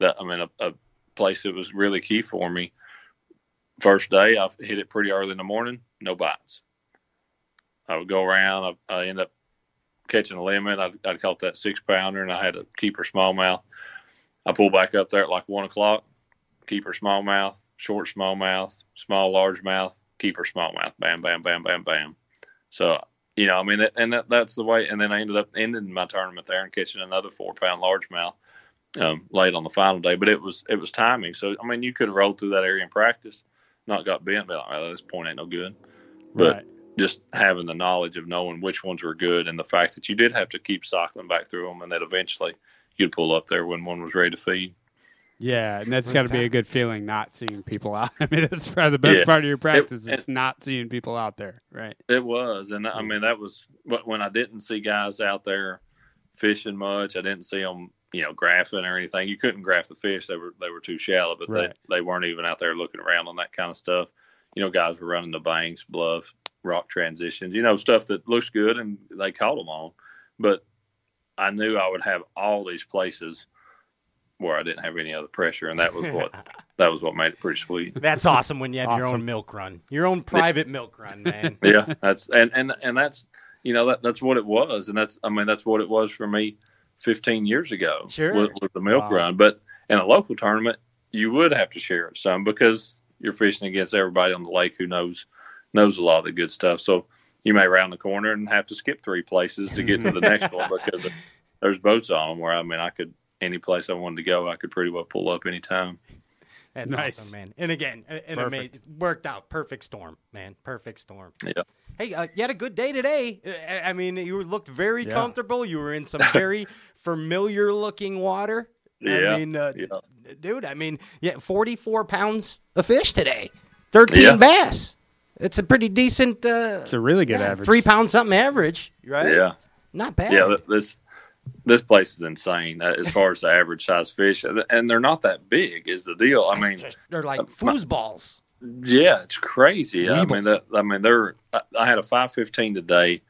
a place that was really key for me. First day, I hit it pretty early in the morning, no bites. I would go around, I end up catching a limit. I'd caught that 6-pounder, and I had a keeper smallmouth. I pulled back up there at like 1 o'clock, keeper smallmouth, short smallmouth, small largemouth, keeper smallmouth, bam, bam, bam, bam, bam. So, you know, I mean, and that's the way. And then I ended up ending my tournament there and catching another 4-pound largemouth late on the final day. But it was timing. So, I mean, you could have rolled through that area in practice, not got bent, but like, this point ain't no good. But just having the knowledge of knowing which ones were good, and the fact that you did have to keep cycling back through them, and that eventually you'd pull up there when one was ready to feed. Yeah, and that's got to be a good feeling, not seeing people out. I mean, that's probably the best part of your practice is not seeing people out there, right? It was, and I mean, that was when I didn't see guys out there fishing much. I didn't see them, you know, graphing or anything. You couldn't graph the fish; they were too shallow, but they weren't even out there looking around on that kind of stuff. You know, guys were running the banks, bluff, rock transitions, you know, stuff that looks good, and they caught them on. But I knew I would have all these places where I didn't have any other pressure, and that was what made it pretty sweet. That's awesome when you have your own milk run, your own private milk run, man. Yeah, that's and that's, you know, that's what it was, and that's, I mean, that's what it was for me 15 years ago. Sure, with the milk run. But in a local tournament, you would have to share it some, because you're fishing against everybody on the lake who knows a lot of the good stuff. So you may round the corner and have to skip 3 places to get to the next one, because there's boats on them where, I mean, I could, any place I wanted to go, I could pretty well pull up anytime. That's nice. Awesome, man. And again, it worked out. Perfect storm, man. Perfect storm. Yeah. Hey, you had a good day today. I mean, you looked very comfortable. You were in some very familiar looking water. Yeah. I mean, dude, 44 pounds of fish today, 13 bass. It's a pretty decent. It's a really good average. 3 pound something average, right? Yeah. Not bad. Yeah, this place is insane as far as the average size fish, and they're not that big is the deal. I mean, they're like foosballs. Yeah, it's crazy. Weebles. I had a 515 today,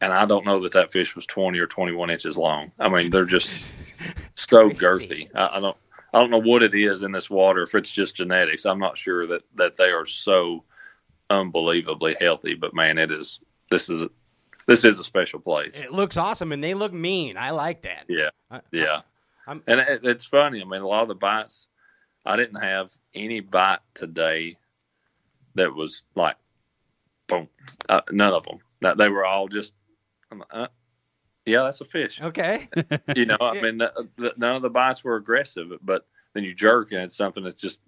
and I don't know that fish was 20 or 21 inches long. I mean, they're just so girthy. I don't know what it is in this water, if it's just genetics. I'm not sure that they are so unbelievably healthy, but man, this is a special place. It looks awesome, and they look mean. I like that. Yeah, yeah. And it's funny. I mean, a lot of the bites, I didn't have any bite today that was like, boom. None of them. They were all just, yeah, that's a fish. Okay. You know, I mean, none of the bites were aggressive, but then you jerk and it's something that's just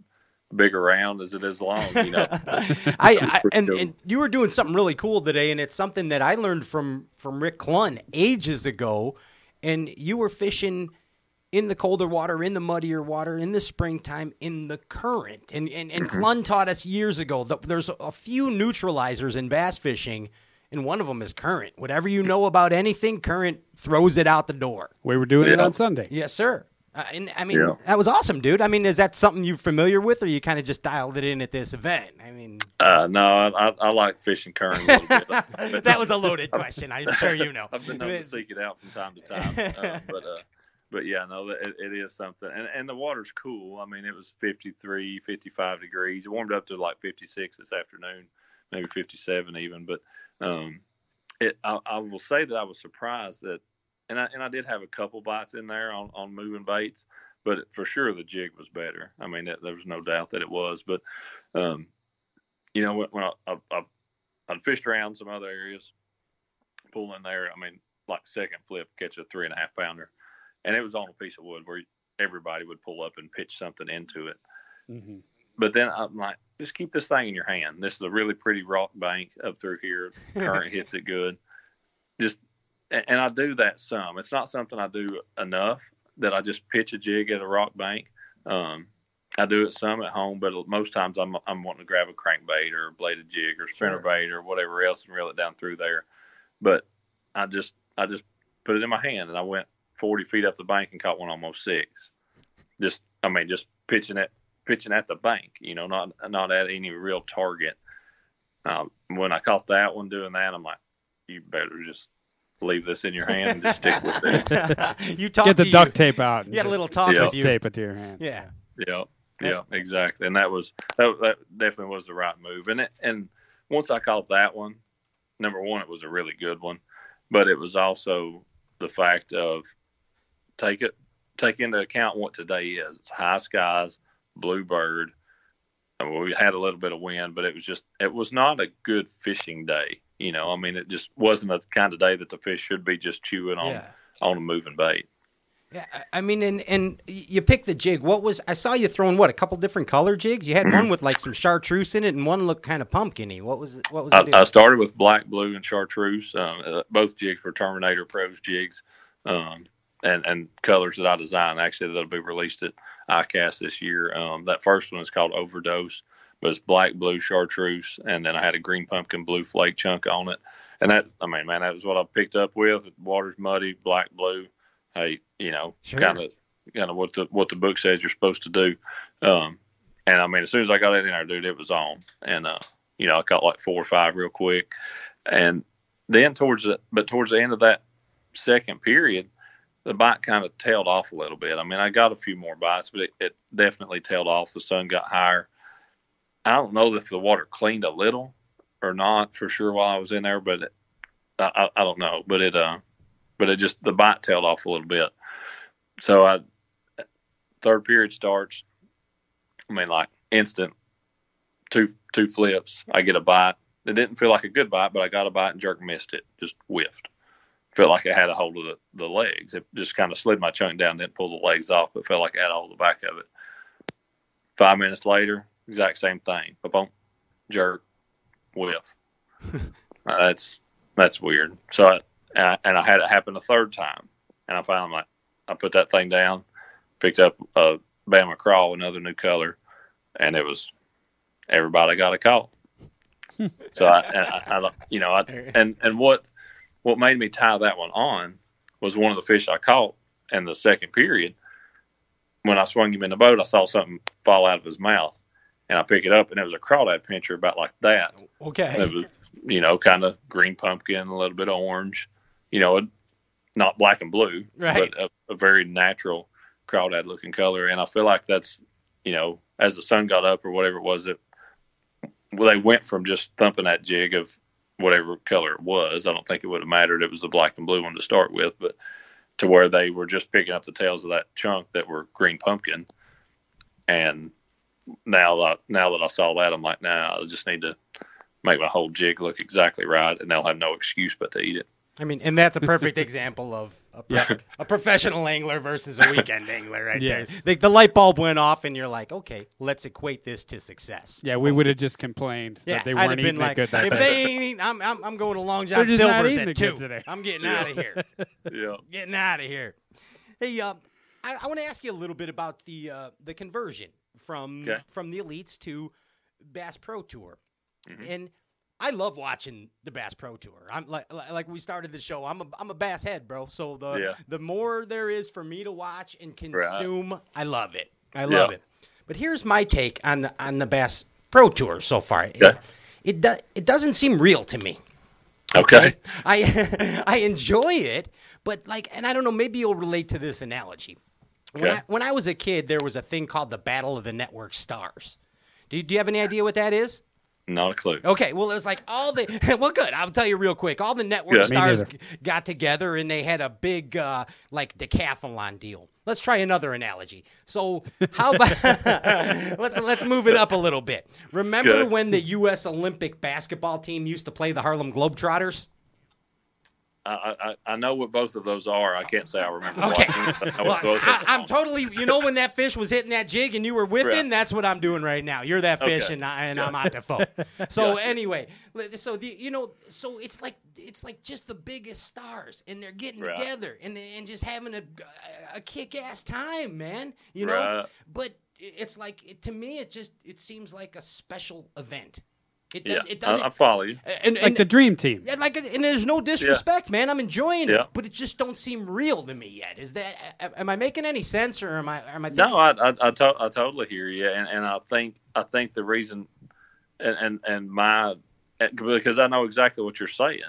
big around as it is long, you know. And you were doing something really cool today, and it's something that I learned from Rick Clunn ages ago, and you were fishing in the colder water, in the muddier water, in the springtime, in the current. And Clunn taught us years ago that there's a few neutralizers in bass fishing, and one of them is current. Whatever you know about anything, current throws it out the door. We were doing it on Sunday. Yes, sir. That was awesome, dude. I mean, is that something you're familiar with, or you kind of just dialed it in at this event? I mean, no, I like fishing current a little bit. That was a loaded question. I'm sure you know. I've been known to seek it out from time to time. But yeah, no, it is something. And the water's cool. I mean, it was 53, 55 degrees. It warmed up to like 56 this afternoon, maybe 57 even. But I will say that I was surprised that, and I did have a couple bites in there on moving baits, but for sure the jig was better. I mean, there was no doubt that it was. But, you know, when I'd fished around some other areas, pull in there, I mean, like second flip, catch a 3.5-pounder. And it was on a piece of wood where everybody would pull up and pitch something into it. Mm-hmm. But then I'm like, just keep this thing in your hand. This is a really pretty rock bank up through here. Current hits it good. And I do that some. It's not something I do enough that I just pitch a jig at a rock bank. I do it some at home, but most times I'm wanting to grab a crankbait or a bladed jig or spinnerbait or whatever else and reel it down through there. But I just put it in my hand, and I went 40 feet up the bank and caught one almost 6. Just pitching at the bank, you know, not at any real target. When I caught that one doing that, I'm like, you better just leave this in your hand and just stick with it. Get the duct tape out. You had a little talk with you. Tape it to your hand. Yeah. Yeah. Yeah, exactly. And that definitely was the right move. And once I caught that one, number one, it was a really good one, but it was also the fact of take into account what today is. It's high skies, bluebird. I mean, we had a little bit of wind, but it was not a good fishing day. You know, I mean, it just wasn't the kind of day that the fish should be just chewing on a moving bait. Yeah, I mean, and you picked the jig. I saw you throwing a couple different color jigs? You had one with like some chartreuse in it, and one looked kind of pumpkin-y. What was it? I started with black, blue, and chartreuse. Both jigs were Terminator Pros jigs, and colors that I designed. Actually, that'll be released at ICAST this year. That first one is called Overdose, but it's black, blue, chartreuse, and then I had a green pumpkin blue flake chunk on it. And that was what I picked up with. The water's muddy, black, blue. Hey, you know, kind of what the book says you're supposed to do. And I mean, as soon as I got it in there, dude, it was on. And you know, I caught like 4 or 5 real quick. And then towards the end of that second period, the bite kind of tailed off a little bit. I mean, I got a few more bites, but it definitely tailed off. The sun got higher. I don't know if the water cleaned a little or not for sure while I was in there, but I don't know. But it just, the bite tailed off a little bit. So third period starts. I mean, like instant, two flips. I get a bite. It didn't feel like a good bite, but I got a bite and jerk missed it. Just whiffed. Felt like I had a hold of the legs. It just kind of slid my chunk down, didn't pull the legs off, but felt like I had all the back of it. 5 minutes later, exact same thing. Ba-boom, jerk, whiff. That's weird. So I had it happen a third time, and I finally I put that thing down, picked up a Bama Crawl, another new color, and it was everybody got a call. So I you know, and what made me tie that one on was one of the fish I caught in the second period. When I swung him in the boat, I saw something fall out of his mouth, and I pick it up, and it was a crawdad pincher about like that. Okay. It was, you know, kind of green pumpkin, a little bit of orange, you know, not black and blue, right, but a very natural crawdad looking color. And I feel like that's, you know, as the sun got up or whatever it was, that they went from just thumping that jig of whatever color it was. I don't think it would have mattered. It was the black and blue one to start with, but to where they were just picking up the tails of that chunk that were green pumpkin. And now that I saw that, I'm like, nah, I just need to make my whole jig look exactly right, and they'll have no excuse but to eat it. I mean, and that's a perfect example of a professional angler versus a weekend angler, right? Yes. There. The light bulb went off, and you're like, okay, let's equate this to success. Yeah, we would have just complained that they weren't eating like, good that day. If they ain't eating, I'm going to Long John Silver's at 2:00 today. I'm getting out of here. Yeah, getting out of here. Hey, I want to ask you a little bit about the conversion from the elites to Bass Pro Tour, mm-hmm. and I love watching the Bass Pro Tour. I'm like we started the show. I'm a bass head, bro. So the more there is for me to watch and consume, right. I love it. I love it. But here's my take on the Bass Pro Tour so far. Okay. It doesn't seem real to me. Okay. I enjoy it, but and I don't know. Maybe you'll relate to this analogy. Okay. When I was a kid, there was a thing called the Battle of the Network Stars. Do you have any idea what that is? Not a clue. Okay, well, it was like good, I'll tell you real quick. All the network stars got together, and they had a big, decathlon deal. Let's try another analogy. So how about let's move it up a little bit. Remember when the U.S. Olympic basketball team used to play the Harlem Globetrotters? I know what both of those are. I can't say I remember. Okay. I'm totally. You know when that fish was hitting that jig and you were whiffing? Right. That's what I'm doing right now. You're that fish, and I'm Ott DeFoe. So anyway, so it's like just the biggest stars, and they're getting together and just having a kick-ass time, man. You know, but it's like, to me, it seems like a special event. It does. Yeah, it doesn't. I follow you. And the dream team. And there's no disrespect, man. I'm enjoying it, but it just don't seem real to me yet. Is that? Am I making any sense, or am I? Thinking? No, I totally hear you, and I think the reason, and my, because I know exactly what you're saying,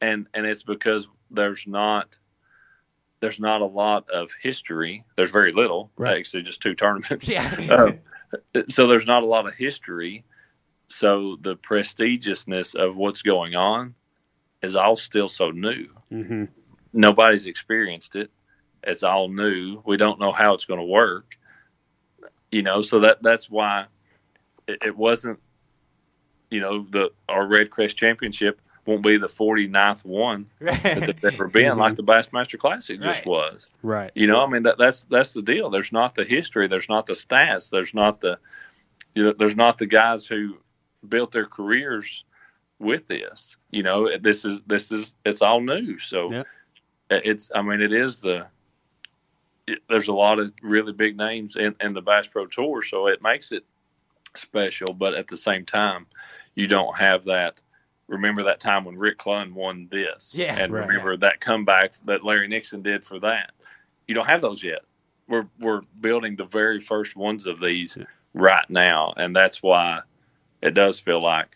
and it's because there's not a lot of history. There's very little, actually, just two tournaments. Yeah. So there's not a lot of history. So the prestigiousness of what's going on is all still so new. Mm-hmm. Nobody's experienced it. It's all new. We don't know how it's going to work. You know, so that's why it wasn't, you know, our Red Crest Championship won't be the 49th one that they've ever been, mm-hmm. like the Bassmaster Classic just was. Right. You know, I mean, that's the deal. There's not the history. There's not the stats. There's not the guys who built their careers with this. You know, this is it's all new. So there's a lot of really big names in the Bass Pro Tour, so it makes it special, but at the same time you don't have that. Remember that time when Rick Clunn won this? Yeah. And remember that comeback that Larry Nixon did for that. You don't have those yet. We're building the very first ones of these right now, and that's why it does feel like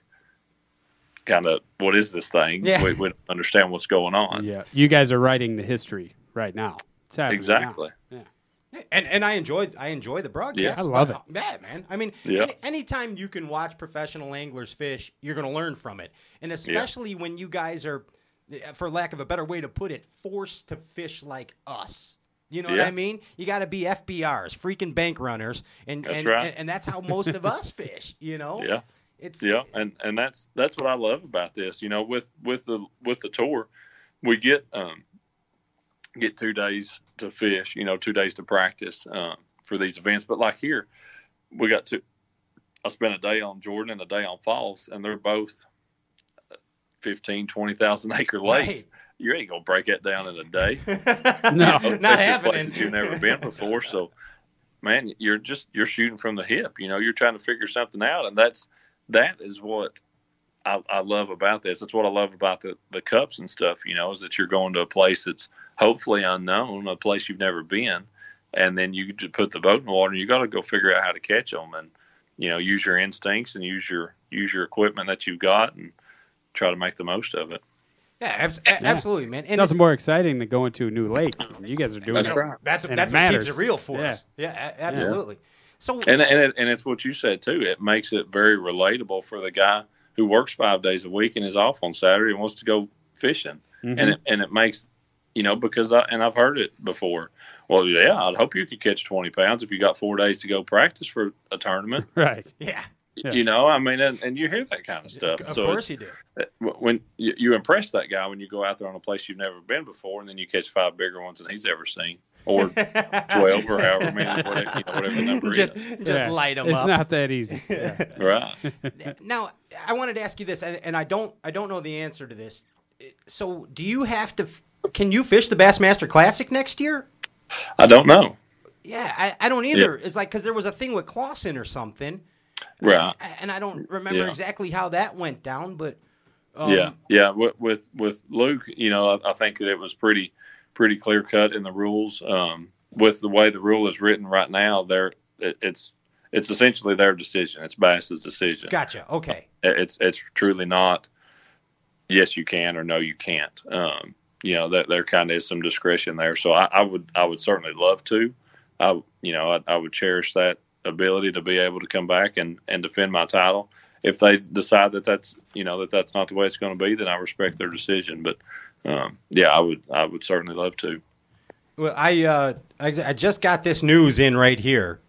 kind of, what is this thing? Yeah. We don't understand what's going on. Yeah, you guys are writing the history right now. It's happening exactly. Now. Yeah, and I enjoy the broadcast. Yeah, I love it. Yeah, man. I mean, anytime you can watch professional anglers fish, you're going to learn from it, and especially when you guys are, for lack of a better way to put it, forced to fish like us. You know what I mean? You got to be FBRs, freaking bank runners, and that's how most of us fish. You know? Yeah. And that's what I love about this. You know, with the tour, we get 2 days to fish. You know, 2 days to practice for these events. But like here, we got two. I spent a day on Jordan and a day on Falls, and they're both 15,000, 20,000 acre lakes. Right. You ain't gonna break that down in a day. No, not happening. Places you've never been before, so man, you're shooting from the hip. You know, you're trying to figure something out, and that is what I love about this. That's what I love about the cups and stuff, you know, is that you're going to a place that's hopefully unknown, a place you've never been, and then you just put the boat in the water and you got to go figure out how to catch them and, you know, use your instincts and use your equipment that you've got and try to make the most of it. Yeah, absolutely, man. And nothing more exciting than going to a new lake. You guys are doing that's what keeps it real for us. Yeah, absolutely. Yeah. So and it's what you said too. It makes it very relatable for the guy who works 5 days a week and is off on Saturday and wants to go fishing. Mm-hmm. And it makes, you know, because I've heard it before. Well, yeah, I'd hope you could catch 20 pounds if you got 4 days to go practice for a tournament. Right. Yeah. Yeah. You know, I mean, and you hear that kind of stuff. Of course you do. When you impress that guy when you go out there on a place you've never been before, and then you catch five bigger ones than he's ever seen, or 12, or however many, whatever the number is. Just light them up. It's not that easy. Yeah. Right. Now, I wanted to ask you this, and I don't know the answer to this. So, do you have to? Can you fish the Bassmaster Classic next year? I don't know. Yeah, I don't either. Yeah. It's like because there was a thing with Clawson or something. Right, and I don't remember exactly how that went down, but yeah. With Luke, you know, I think that it was pretty clear cut in the rules. With the way the rule is written right now, it's essentially their decision. It's Bass's decision. Gotcha. Okay. It's truly not yes you can or no you can't. You know, that there kind of is some discretion there. So I would certainly love to. I would cherish that ability to be able to come back and defend my title. If they decide that's not the way it's going to be, then I respect their decision. But I would certainly love to. Well, I just got this news in right here.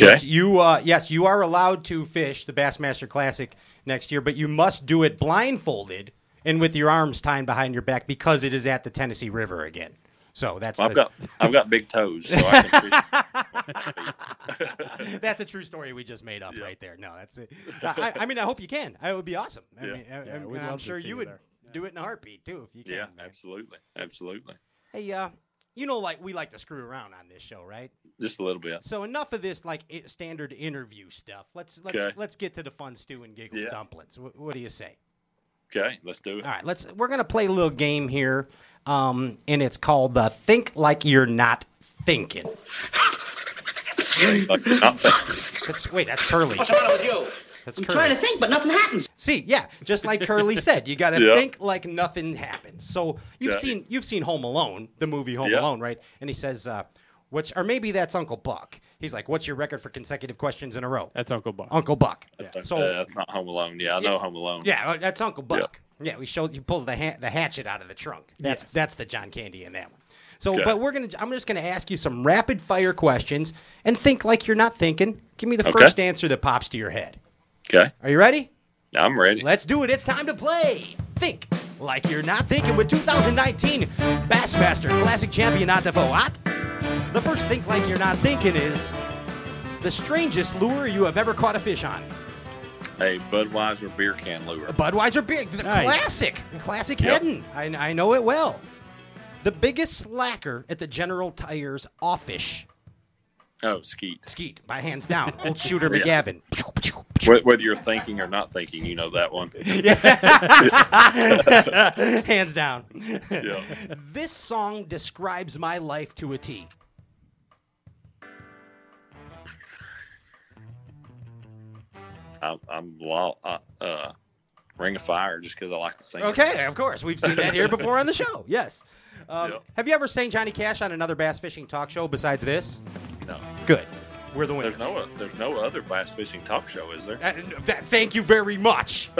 Okay. Yes, you are allowed to fish the Bassmaster Classic next year, but you must do it blindfolded and with your arms tied behind your back because it is at the Tennessee River again. So that's I've got big toes, so I can fish. That's a true story we just made up right there. No, that's it. I mean, I hope you can. It would be awesome. I mean, I'm sure you would do it in a heartbeat too if you can. Yeah, man. Absolutely. Hey, you know, like we like to screw around on this show, right? Just a little bit. So enough of this like standard interview stuff. Let's get to the fun stew and giggles dumplings. What do you say? Okay, let's do it. All right, we're gonna play a little game here. And it's called the Think Like You're Not Thinking. That's Curly. What's the matter with you? That's Curly. I'm trying to think, but nothing happens. See, yeah, just like Curly said, you got to think like nothing happens. So you've seen Home Alone, the movie Home Alone, right? And he says, or maybe that's Uncle Buck. He's like, what's your record for consecutive questions in a row? That's Uncle Buck. Uncle Buck. Yeah. So that's not Home Alone. Yeah, I know Home Alone. Yeah, that's Uncle Buck. Yeah, he pulls the hatchet out of the trunk. That's the John Candy in that one. So, but I'm just gonna ask you some rapid fire questions and think like you're not thinking. Give me the first answer that pops to your head. Okay. Are you ready? I'm ready. Let's do it. It's time to play. Think like you're not thinking with 2019 Bassmaster Classic champion Ott DeFoe. Ott, the first think like you're not thinking is the strangest lure you have ever caught a fish on. A Budweiser beer can lure. A Budweiser beer, the classic hidden. I know it well. The biggest slacker at the General Tires office. Oh, Skeet. Skeet, by hands down. Old Shooter McGavin. Whether you're thinking or not thinking, you know that one. Hands down. Yeah. This song describes my life to a T. I'm Ring of Fire just because I like to sing. Okay, of course. We've seen that here before on the show. Yes. Have you ever seen Johnny Cash on another bass fishing talk show besides this? No. Good. We're the winners. There's no other bass fishing talk show, is there? Thank you very much.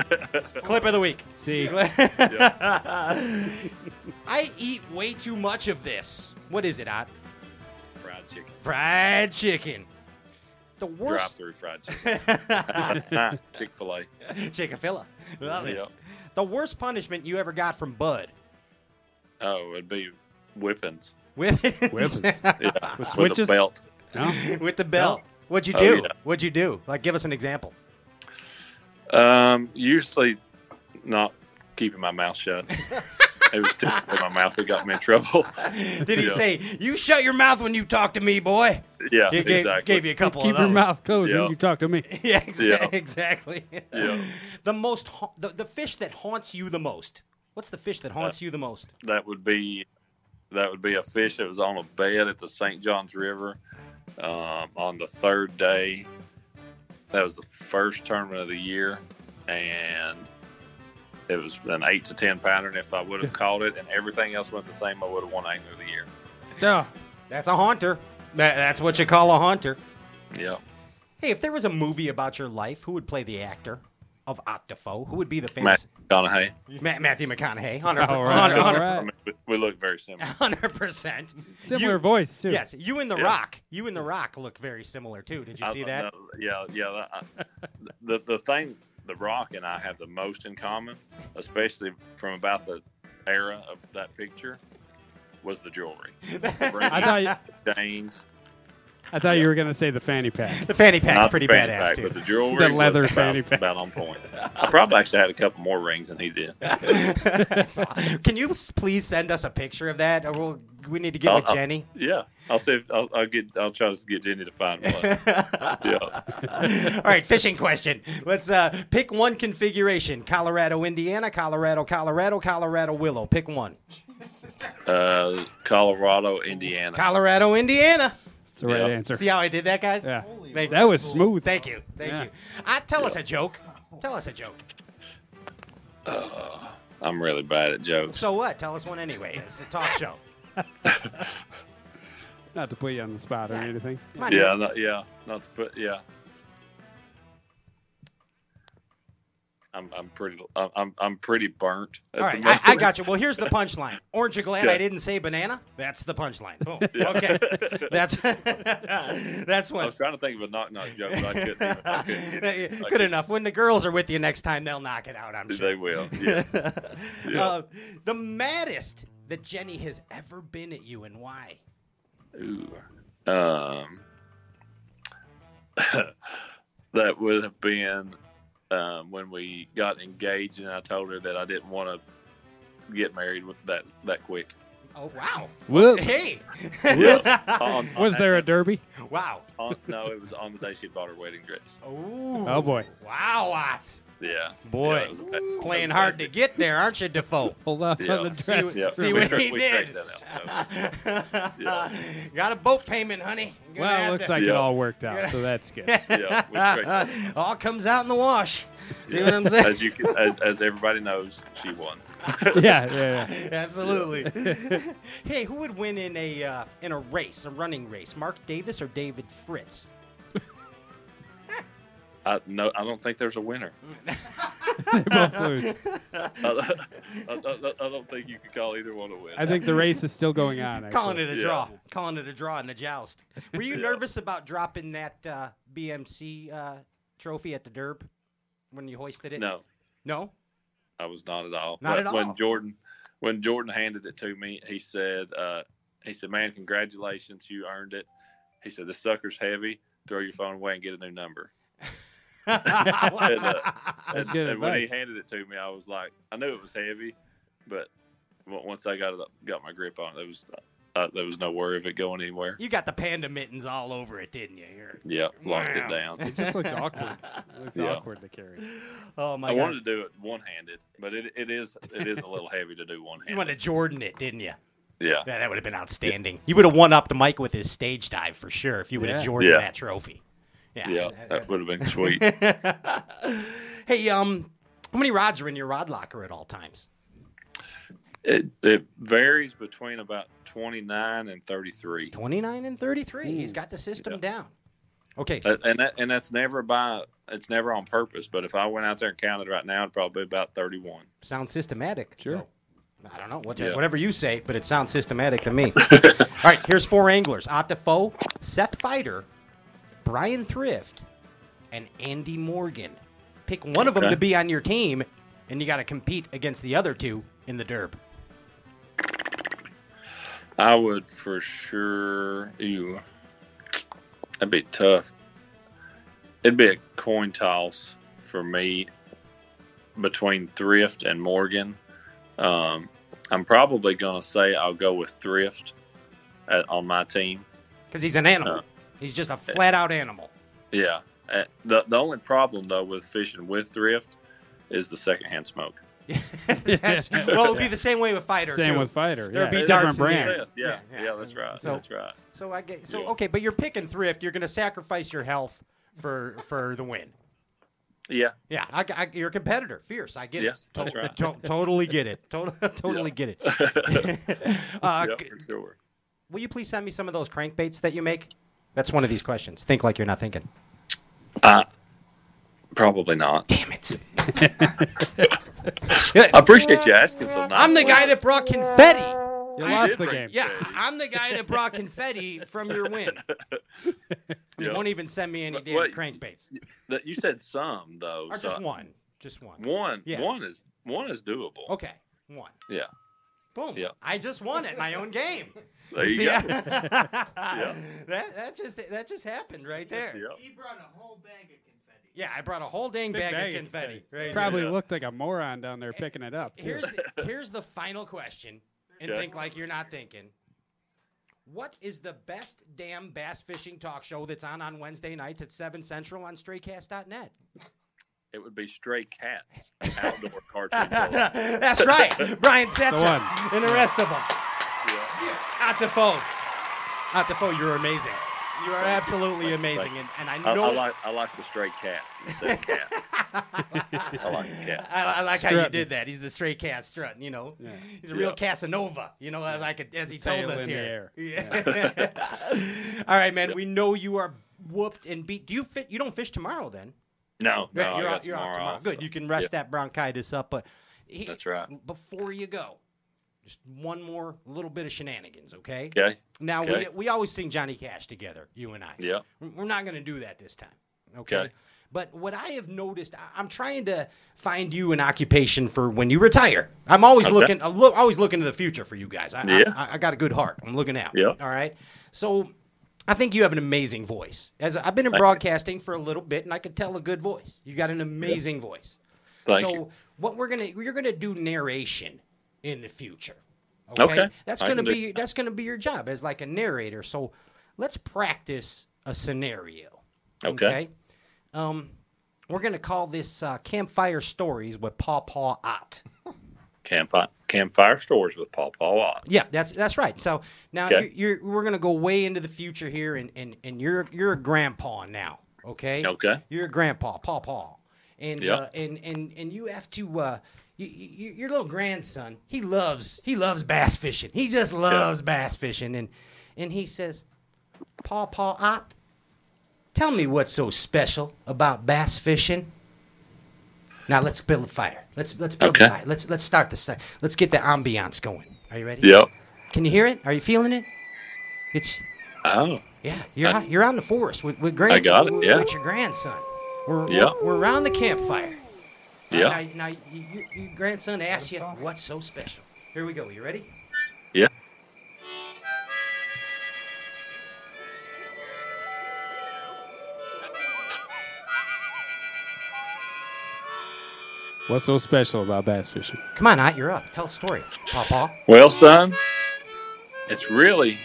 Clip of the week. See. Yeah. I eat way too much of this. What is it, Ott? Fried chicken. The worst drive-through fried chicken. Chick-fil-A. Love it. The worst punishment you ever got from Bud? Oh, it'd be whippings. Whippings. Yeah. With the belt. No? With the belt. No. What'd you do? Oh, yeah. What'd you do? Like, give us an example. Usually, not keeping my mouth shut. It was typically my mouth that got me in trouble. Did he say, "You shut your mouth when you talk to me, boy"? Yeah, he gave you a couple of those. Keep your mouth closed when you talk to me. Yeah, exactly. Yeah. The fish that haunts you the most. What's the fish that haunts you the most? That would be a fish that was on a bed at the St. Johns River on the third day. That was the first tournament of the year, and it was an 8 to 10 pounder. And if I would have caught it, and everything else went the same, I would have won Angler of the Year. Yeah, that's a haunter. That's what you call a haunter. Yeah. Hey, if there was a movie about your life, who would play the actor of Ott DeFoe? Who would be the famous? McConaughey. Matthew McConaughey. 100%. All right. 100%. We look very similar. 100%. Similar voice too. Yes, you and The Rock. You and The Rock look very similar too. Did you see that? Yeah. The thing The Rock and I have the most in common, especially from about the era of that picture, was the jewelry. The chains. I thought you were going to say the fanny pack. The fanny pack's pretty badass, too. But the jewelry, the leather was fanny pack, about on point. I probably actually had a couple more rings than he did. Can you please send us a picture of that? We need to get with Jenny. I'll see. I'll try to get Jenny to find one. All right, fishing question. Let's pick one configuration: Colorado, Indiana, Colorado, Willow. Pick one. Colorado, Indiana. That's the right answer. See how I did that, guys? Yeah. That was smooth. Thank you. Tell us a joke. I'm really bad at jokes. So what? Tell us one anyway. It's a talk show. Not to put you on the spot or anything. I'm pretty burnt. All right, I got you. Well, here's the punchline. Aren't you glad I didn't say banana? That's the punchline. Oh, okay. That's what. I was trying to think of a knock-knock joke, but I couldn't. Good enough. When the girls are with you next time, they'll knock it out, I'm sure. They will, yes. The maddest that Jenny has ever been at you, and why? Ooh. That would have been... when we got engaged, and I told her that I didn't want to get married with that quick. Oh wow! Whoop. Hey, was there a derby? Wow. No, it was on the day she bought her wedding dress. Oh boy! Wow, Ott. Yeah. Boy, playing hard to get there, aren't you, DeFoe? Hold up on the dress. See what he did. Got a boat payment, honey. Well, it looks like it all worked out, so that's good. All comes out in the wash. See what I'm saying? As everybody knows, she won. Yeah. Absolutely. Hey, who would win in a race, a running race, Mark Davis or David Fritz? No, I don't think there's a winner. They both lose. I don't think you could call either one a winner. I think the race is still going on. Actually. Calling it a draw. Calling it a draw in the joust. Were you nervous about dropping that BMC trophy at the Derb when you hoisted it? No? I was not at all. When Jordan handed it to me, he said, "Man, congratulations, you earned it." He said, "The sucker's heavy. Throw your phone away and get a new number." And when he handed it to me, I was like, I knew it was heavy, but once I got my grip on it, there was no worry of it going anywhere. You got the panda mittens all over it, didn't you? Locked it down. It just looks awkward. It looks awkward to carry. Oh my God! I wanted to do it one-handed, but it is a little heavy to do one-handed. You wanted to Jordan it, didn't you? Yeah. That would have been outstanding. You would have won up the mic with his stage dive for sure if you would have Jordan that trophy. Yeah, that would have been sweet. Hey, how many rods are in your rod locker at all times? It varies between about 29 and 33. 29 and 33. He's got the system down. Okay. And that's never it's never on purpose, but if I went out there and counted right now, it'd probably be about 31. Sounds systematic. Sure. So, I don't know, whatever you say, but it sounds systematic to me. All right, here's four anglers. Ott DeFoe, Seth Fighter, Brian Thrift, and Andy Morgan. Pick one of them to be on your team, and you got to compete against the other two in the Derb. I would for sure. That'd be tough. It'd be a coin toss for me between Thrift and Morgan. I'm probably going to say I'll go with Thrift on my team. Because he's an animal. He's just a flat-out animal. Yeah. The only problem, though, with fishing with Thrift is the secondhand smoke. Yes. Well, it would be the same way with Fighter. Same too. With Fighter. There'd be different brands. Yeah, that's right. So, that's right. So I get so okay, but you're picking Thrift. You're going to sacrifice your health for the win. Yeah. Yeah. You're a competitor, fierce. I get it. That's right. Totally get it. Totally get it. For sure. Will you please send me some of those crankbaits that you make? That's one of these questions. Think like you're not thinking. Probably not. Damn it. I appreciate you asking so nicely. I'm the guy that brought confetti. You lost the game. Yeah, I'm the guy that brought confetti from your win. You won't even send me any damn crankbaits. You said some, though. Or just one. Just one. One is doable. Okay. One. Yeah. Boom. Yeah. I just won at my own game. There you go. Yeah. That just happened right there. Yep. He brought a whole bag of confetti. Yeah, I brought a whole dang bag of confetti. Right. Probably looked like a moron down there picking it up. Here's the final question, and think like you're not thinking. What is the best damn bass fishing talk show that's on Wednesday nights at 7 Central on Straycast.net? It would be Straycast Outdoor Cartoon Television. That's right. Brian Setzer and the rest of them. Yeah. Ott DeFoe. Ott DeFoe, you're amazing. You are absolutely amazing. And I know I like the stray cat. I like the cat. I like how you did that. He's the stray cat strutting, you know. Yeah. He's a real Casanova, you know, as he told us here. All right, man, we know you are whooped and beat. You don't fish tomorrow then? No, you're off tomorrow. Good, so you can rest that bronchitis up. But that's right. Before you go, just one more little bit of shenanigans, okay? Okay. Now we always sing Johnny Cash together, you and I. Yeah. We're not going to do that this time, okay? But what I have noticed, I'm trying to find you an occupation for when you retire. I'm always looking to the future for you guys. I got a good heart. I'm looking out. Yeah. All right. So I think you have an amazing voice. As I've been in broadcasting for a little bit, and I could tell a good voice. You got an amazing voice. Thank you. What you're gonna do narration in the future. Okay. That's gonna be your job as like a narrator. So let's practice a scenario. Okay. We're gonna call this Campfire Stories with Paw Paw Ott. Campfire Stories with Paw Paw Ott. Yeah, that's right. So now we're gonna go way into the future here, and you're a grandpa now, okay? Okay. You're a grandpa, Paw Paw, and you have to your little grandson. He loves bass fishing. He just loves bass fishing, and he says, Paw Paw Ott, tell me what's so special about bass fishing. Now let's build a fire. Let's build a fire. Let's start this. Let's get the ambiance going. Are you ready? Yep. Can you hear it? Are you feeling it? It's. Oh. Yeah. You're out in the forest with grand. I got it. Yeah. With your grandson. We're around the campfire. Yeah. Now your grandson asks you what's so special. Here we go. You ready? Yeah. What's so special about bass fishing? Come on, Ott, you're up. Tell a story, Pawpaw. Well, son, it's really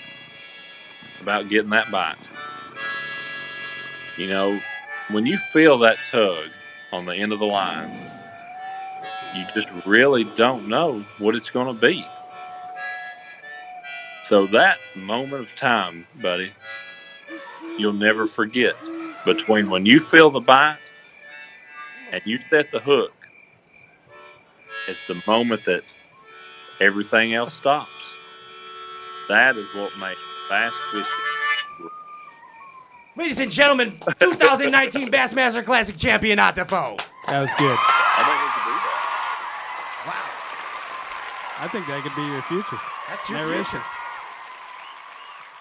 about getting that bite. You know, when you feel that tug on the end of the line, you just really don't know what it's going to be. So that moment of time, buddy, you'll never forget. Between when you feel the bite and you set the hook, it's the moment that everything else stops. That is what makes bass fishing. Ladies and gentlemen, 2019 Bassmaster Classic champion Ott DeFoe. That was good. I think we could do that. Wow. I think that could be your future. That's your narration.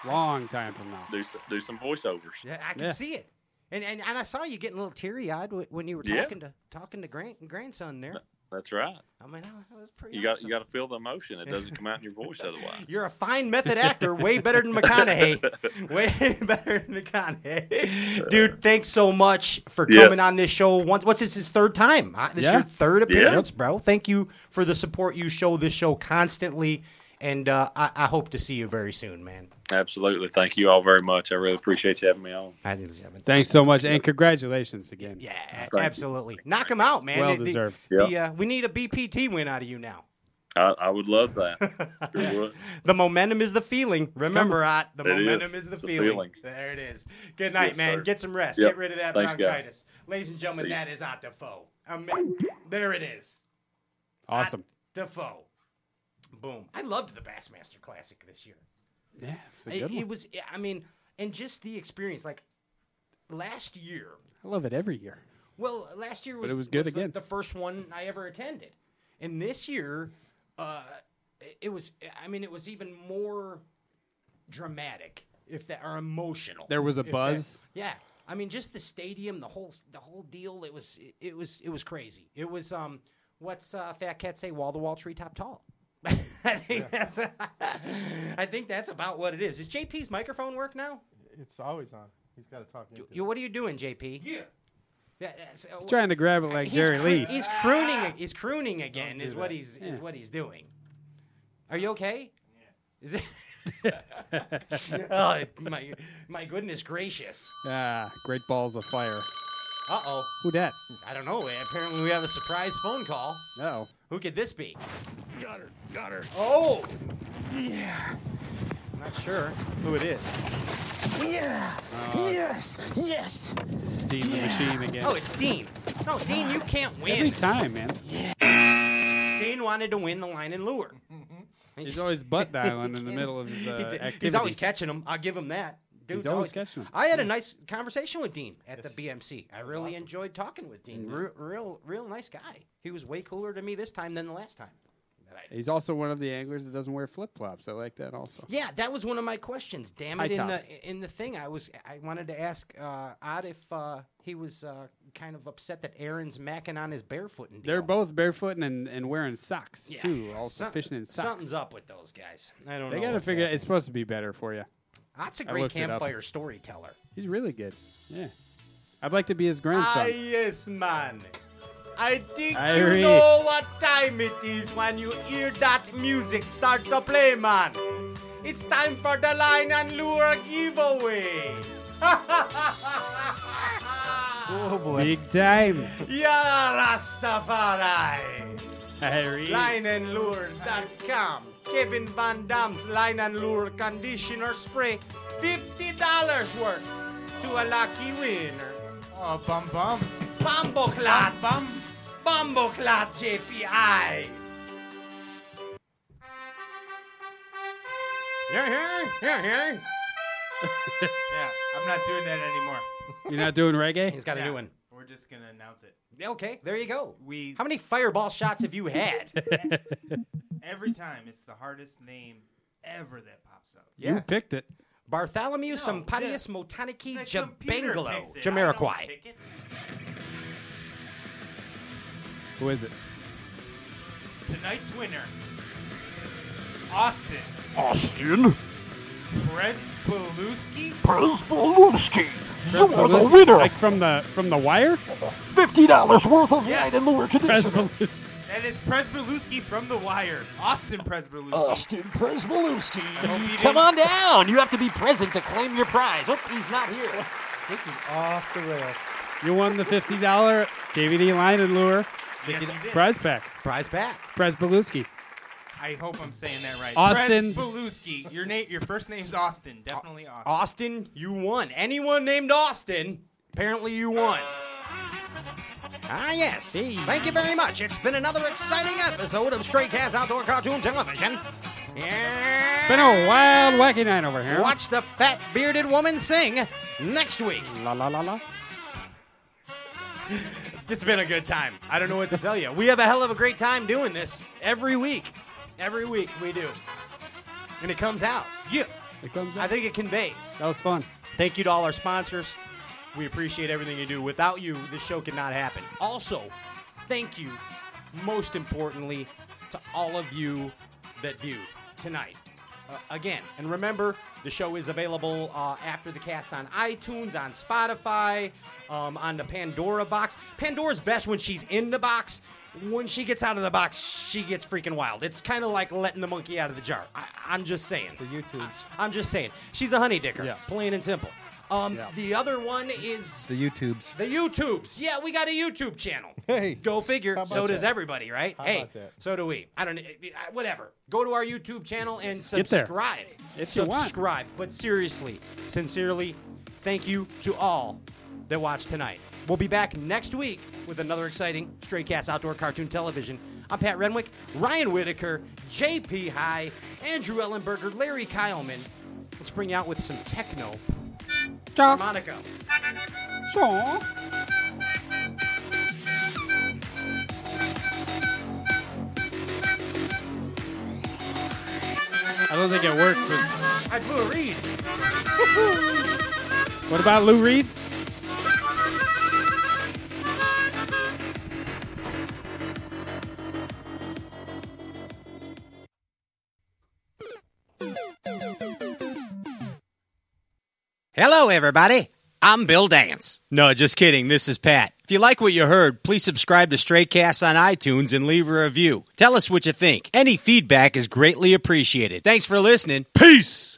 Long time from now. Do some voiceovers. Yeah, I can see it. And I saw you getting a little teary eyed when you were talking to grandson there. That's right. I mean, that was pretty awesome. You got to feel the emotion. It doesn't come out in your voice otherwise. You're a fine method actor, way better than McConaughey. Way better than McConaughey. Dude, thanks so much for coming on this show once. What's this, his third time? This is your third appearance, bro. Thank you for the support you show this show constantly. And I hope to see you very soon, man. Absolutely. Thank you all very much. I really appreciate you having me on. Thanks so much, and congratulations again. Yeah, absolutely. Knock him out, man. Well deserved. We need a BPT win out of you now. I would love that. Sure would. The momentum is the feeling. Remember, Ott, the momentum is the feeling. There it is. Good night, man. Sir. Get some rest. Get rid of that bronchitis. Guys. Ladies and gentlemen, that is Ott DeFoe. There it is. Awesome. Ott DeFoe. Boom. I loved the Bassmaster Classic this year. Yeah, it's a good one. It was, I mean, and just the experience. Like, last year. I love it every year. Well, last year was good again. The first one I ever attended. And this year, it was, I mean, it was even more dramatic, if that, or emotional. There was a buzz. I mean, just the stadium, the whole deal, it was crazy. It was, what's Fat Cat say? Wall-to-wall, treetop tall. I think that's about what it is. Is JP's microphone work now? It's always on. He's got to talk into it. What are you doing, JP? Yeah. He's trying to grab it like Jerry Lee. He's crooning. He's crooning again. Is what he's is what he's doing. Are you okay? Yeah. Is it? Oh, my goodness gracious! Ah, great balls of fire. Uh-oh. Who dat? I don't know. Apparently we have a surprise phone call. Uh-oh. Who could this be? Got her. Oh! Yeah. I'm not sure who it is. Yeah! Yes! Dean the machine again. Oh, it's Dean. No, Dean, you can't win. Every time, man. Yeah. Dean wanted to win the line and lure. He's always butt dialing in the middle of his activities. He's always catching them. I'll give him that. Dude's always catching them. I had a nice conversation with Dean at the BMC. I really enjoyed talking with Dean. Mm-hmm. Real nice guy. He was way cooler to me this time than the last time. He's also one of the anglers that doesn't wear flip-flops. I like that also. Yeah, that was one of my questions. Damn it, in the thing, I wanted to ask Ott if he was kind of upset that Aaron's macking on his barefooting deal. They're both barefooting and wearing socks, too. Also fishing in socks. Something's up with those guys. I don't know. They got to figure out. It's supposed to be better for you. Ott's a great campfire storyteller. He's really good. Yeah. I'd like to be his grandson. Ah, yes, man. I think you know what time it is when you hear that music start to play, man. It's time for the Line and Lure giveaway. Oh boy. Big time. Yeah, Rastafari. Lineandlure.com. Kevin Van Dam's Line and Lure Conditioner Spray. $50 worth to a lucky winner. Oh, bum bum. Bomboclat. Bomboclat JPI. Yeah. I'm not doing that anymore. You're not doing reggae? He's got a new one. We're just going to announce it. Okay, there you go. How many fireball shots have you had? Every time. It's the hardest name ever that pops up. Yeah. You picked it. Bartholomew Sampadius Motaniki Jabengalo Jamiroquai. Who is it? Tonight's winner, Austin? Prez Belusky. You are the winner. Like from the wire? $50 worth of light and lure conditioner. That is Prez Belusky from The Wire. Austin Prez Belusky. Come on down. You have to be present to claim your prize. Oop, he's not here. This is off the rails. You won the $50 DVD Line and Lure. Yes, prize pack. Prez Belusky. I hope I'm saying that right. Austin Belusky. Your first name's Austin. Definitely Austin. Austin, you won. Anyone named Austin, apparently you won. Ah, yes. Thank you very much. It's been another exciting episode of Straycast Outdoor Cartoon Television. Yeah. It's been a wild, wacky night over here. Watch the fat, bearded woman sing next week. La, la, la, la. It's been a good time. I don't know what to tell you. We have a hell of a great time doing this every week. Every week we do. And it comes out. Yeah. It comes out. I think it conveys. That was fun. Thank you to all our sponsors. We appreciate everything you do. Without you, this show could not happen. Also, thank you most importantly, to all of you that viewed tonight. Again, and remember, the show is available after the cast on iTunes, on Spotify, on the Pandora box. Pandora's best when she's in the box. When she gets out of the box, she gets freaking wild. It's kind of like letting the monkey out of the jar. I'm just saying. The YouTube. I'm just saying. She's a honeydicker, yeah. Plain and simple. The other one is... The YouTubes. The YouTubes. Yeah, we got a YouTube channel. Hey. Go figure. So does everybody, right? Hey, so do we. I don't know. Whatever. Go to our YouTube channel and subscribe. If you want. Subscribe. But seriously, sincerely, thank you to all that watched tonight. We'll be back next week with another exciting Straycast Outdoor Cartoon Television. I'm Pat Renwick, Ryan Whitaker, J.P. High, Andrew Ellenberger, Larry Kyleman. Let's bring out with some techno... Monica. Sure. I don't think it works. I blew a reed. What about Lou Reed? Hello, everybody. I'm Bill Dance. No, just kidding. This is Pat. If you like what you heard, please subscribe to Straycast on iTunes and leave a review. Tell us what you think. Any feedback is greatly appreciated. Thanks for listening. Peace!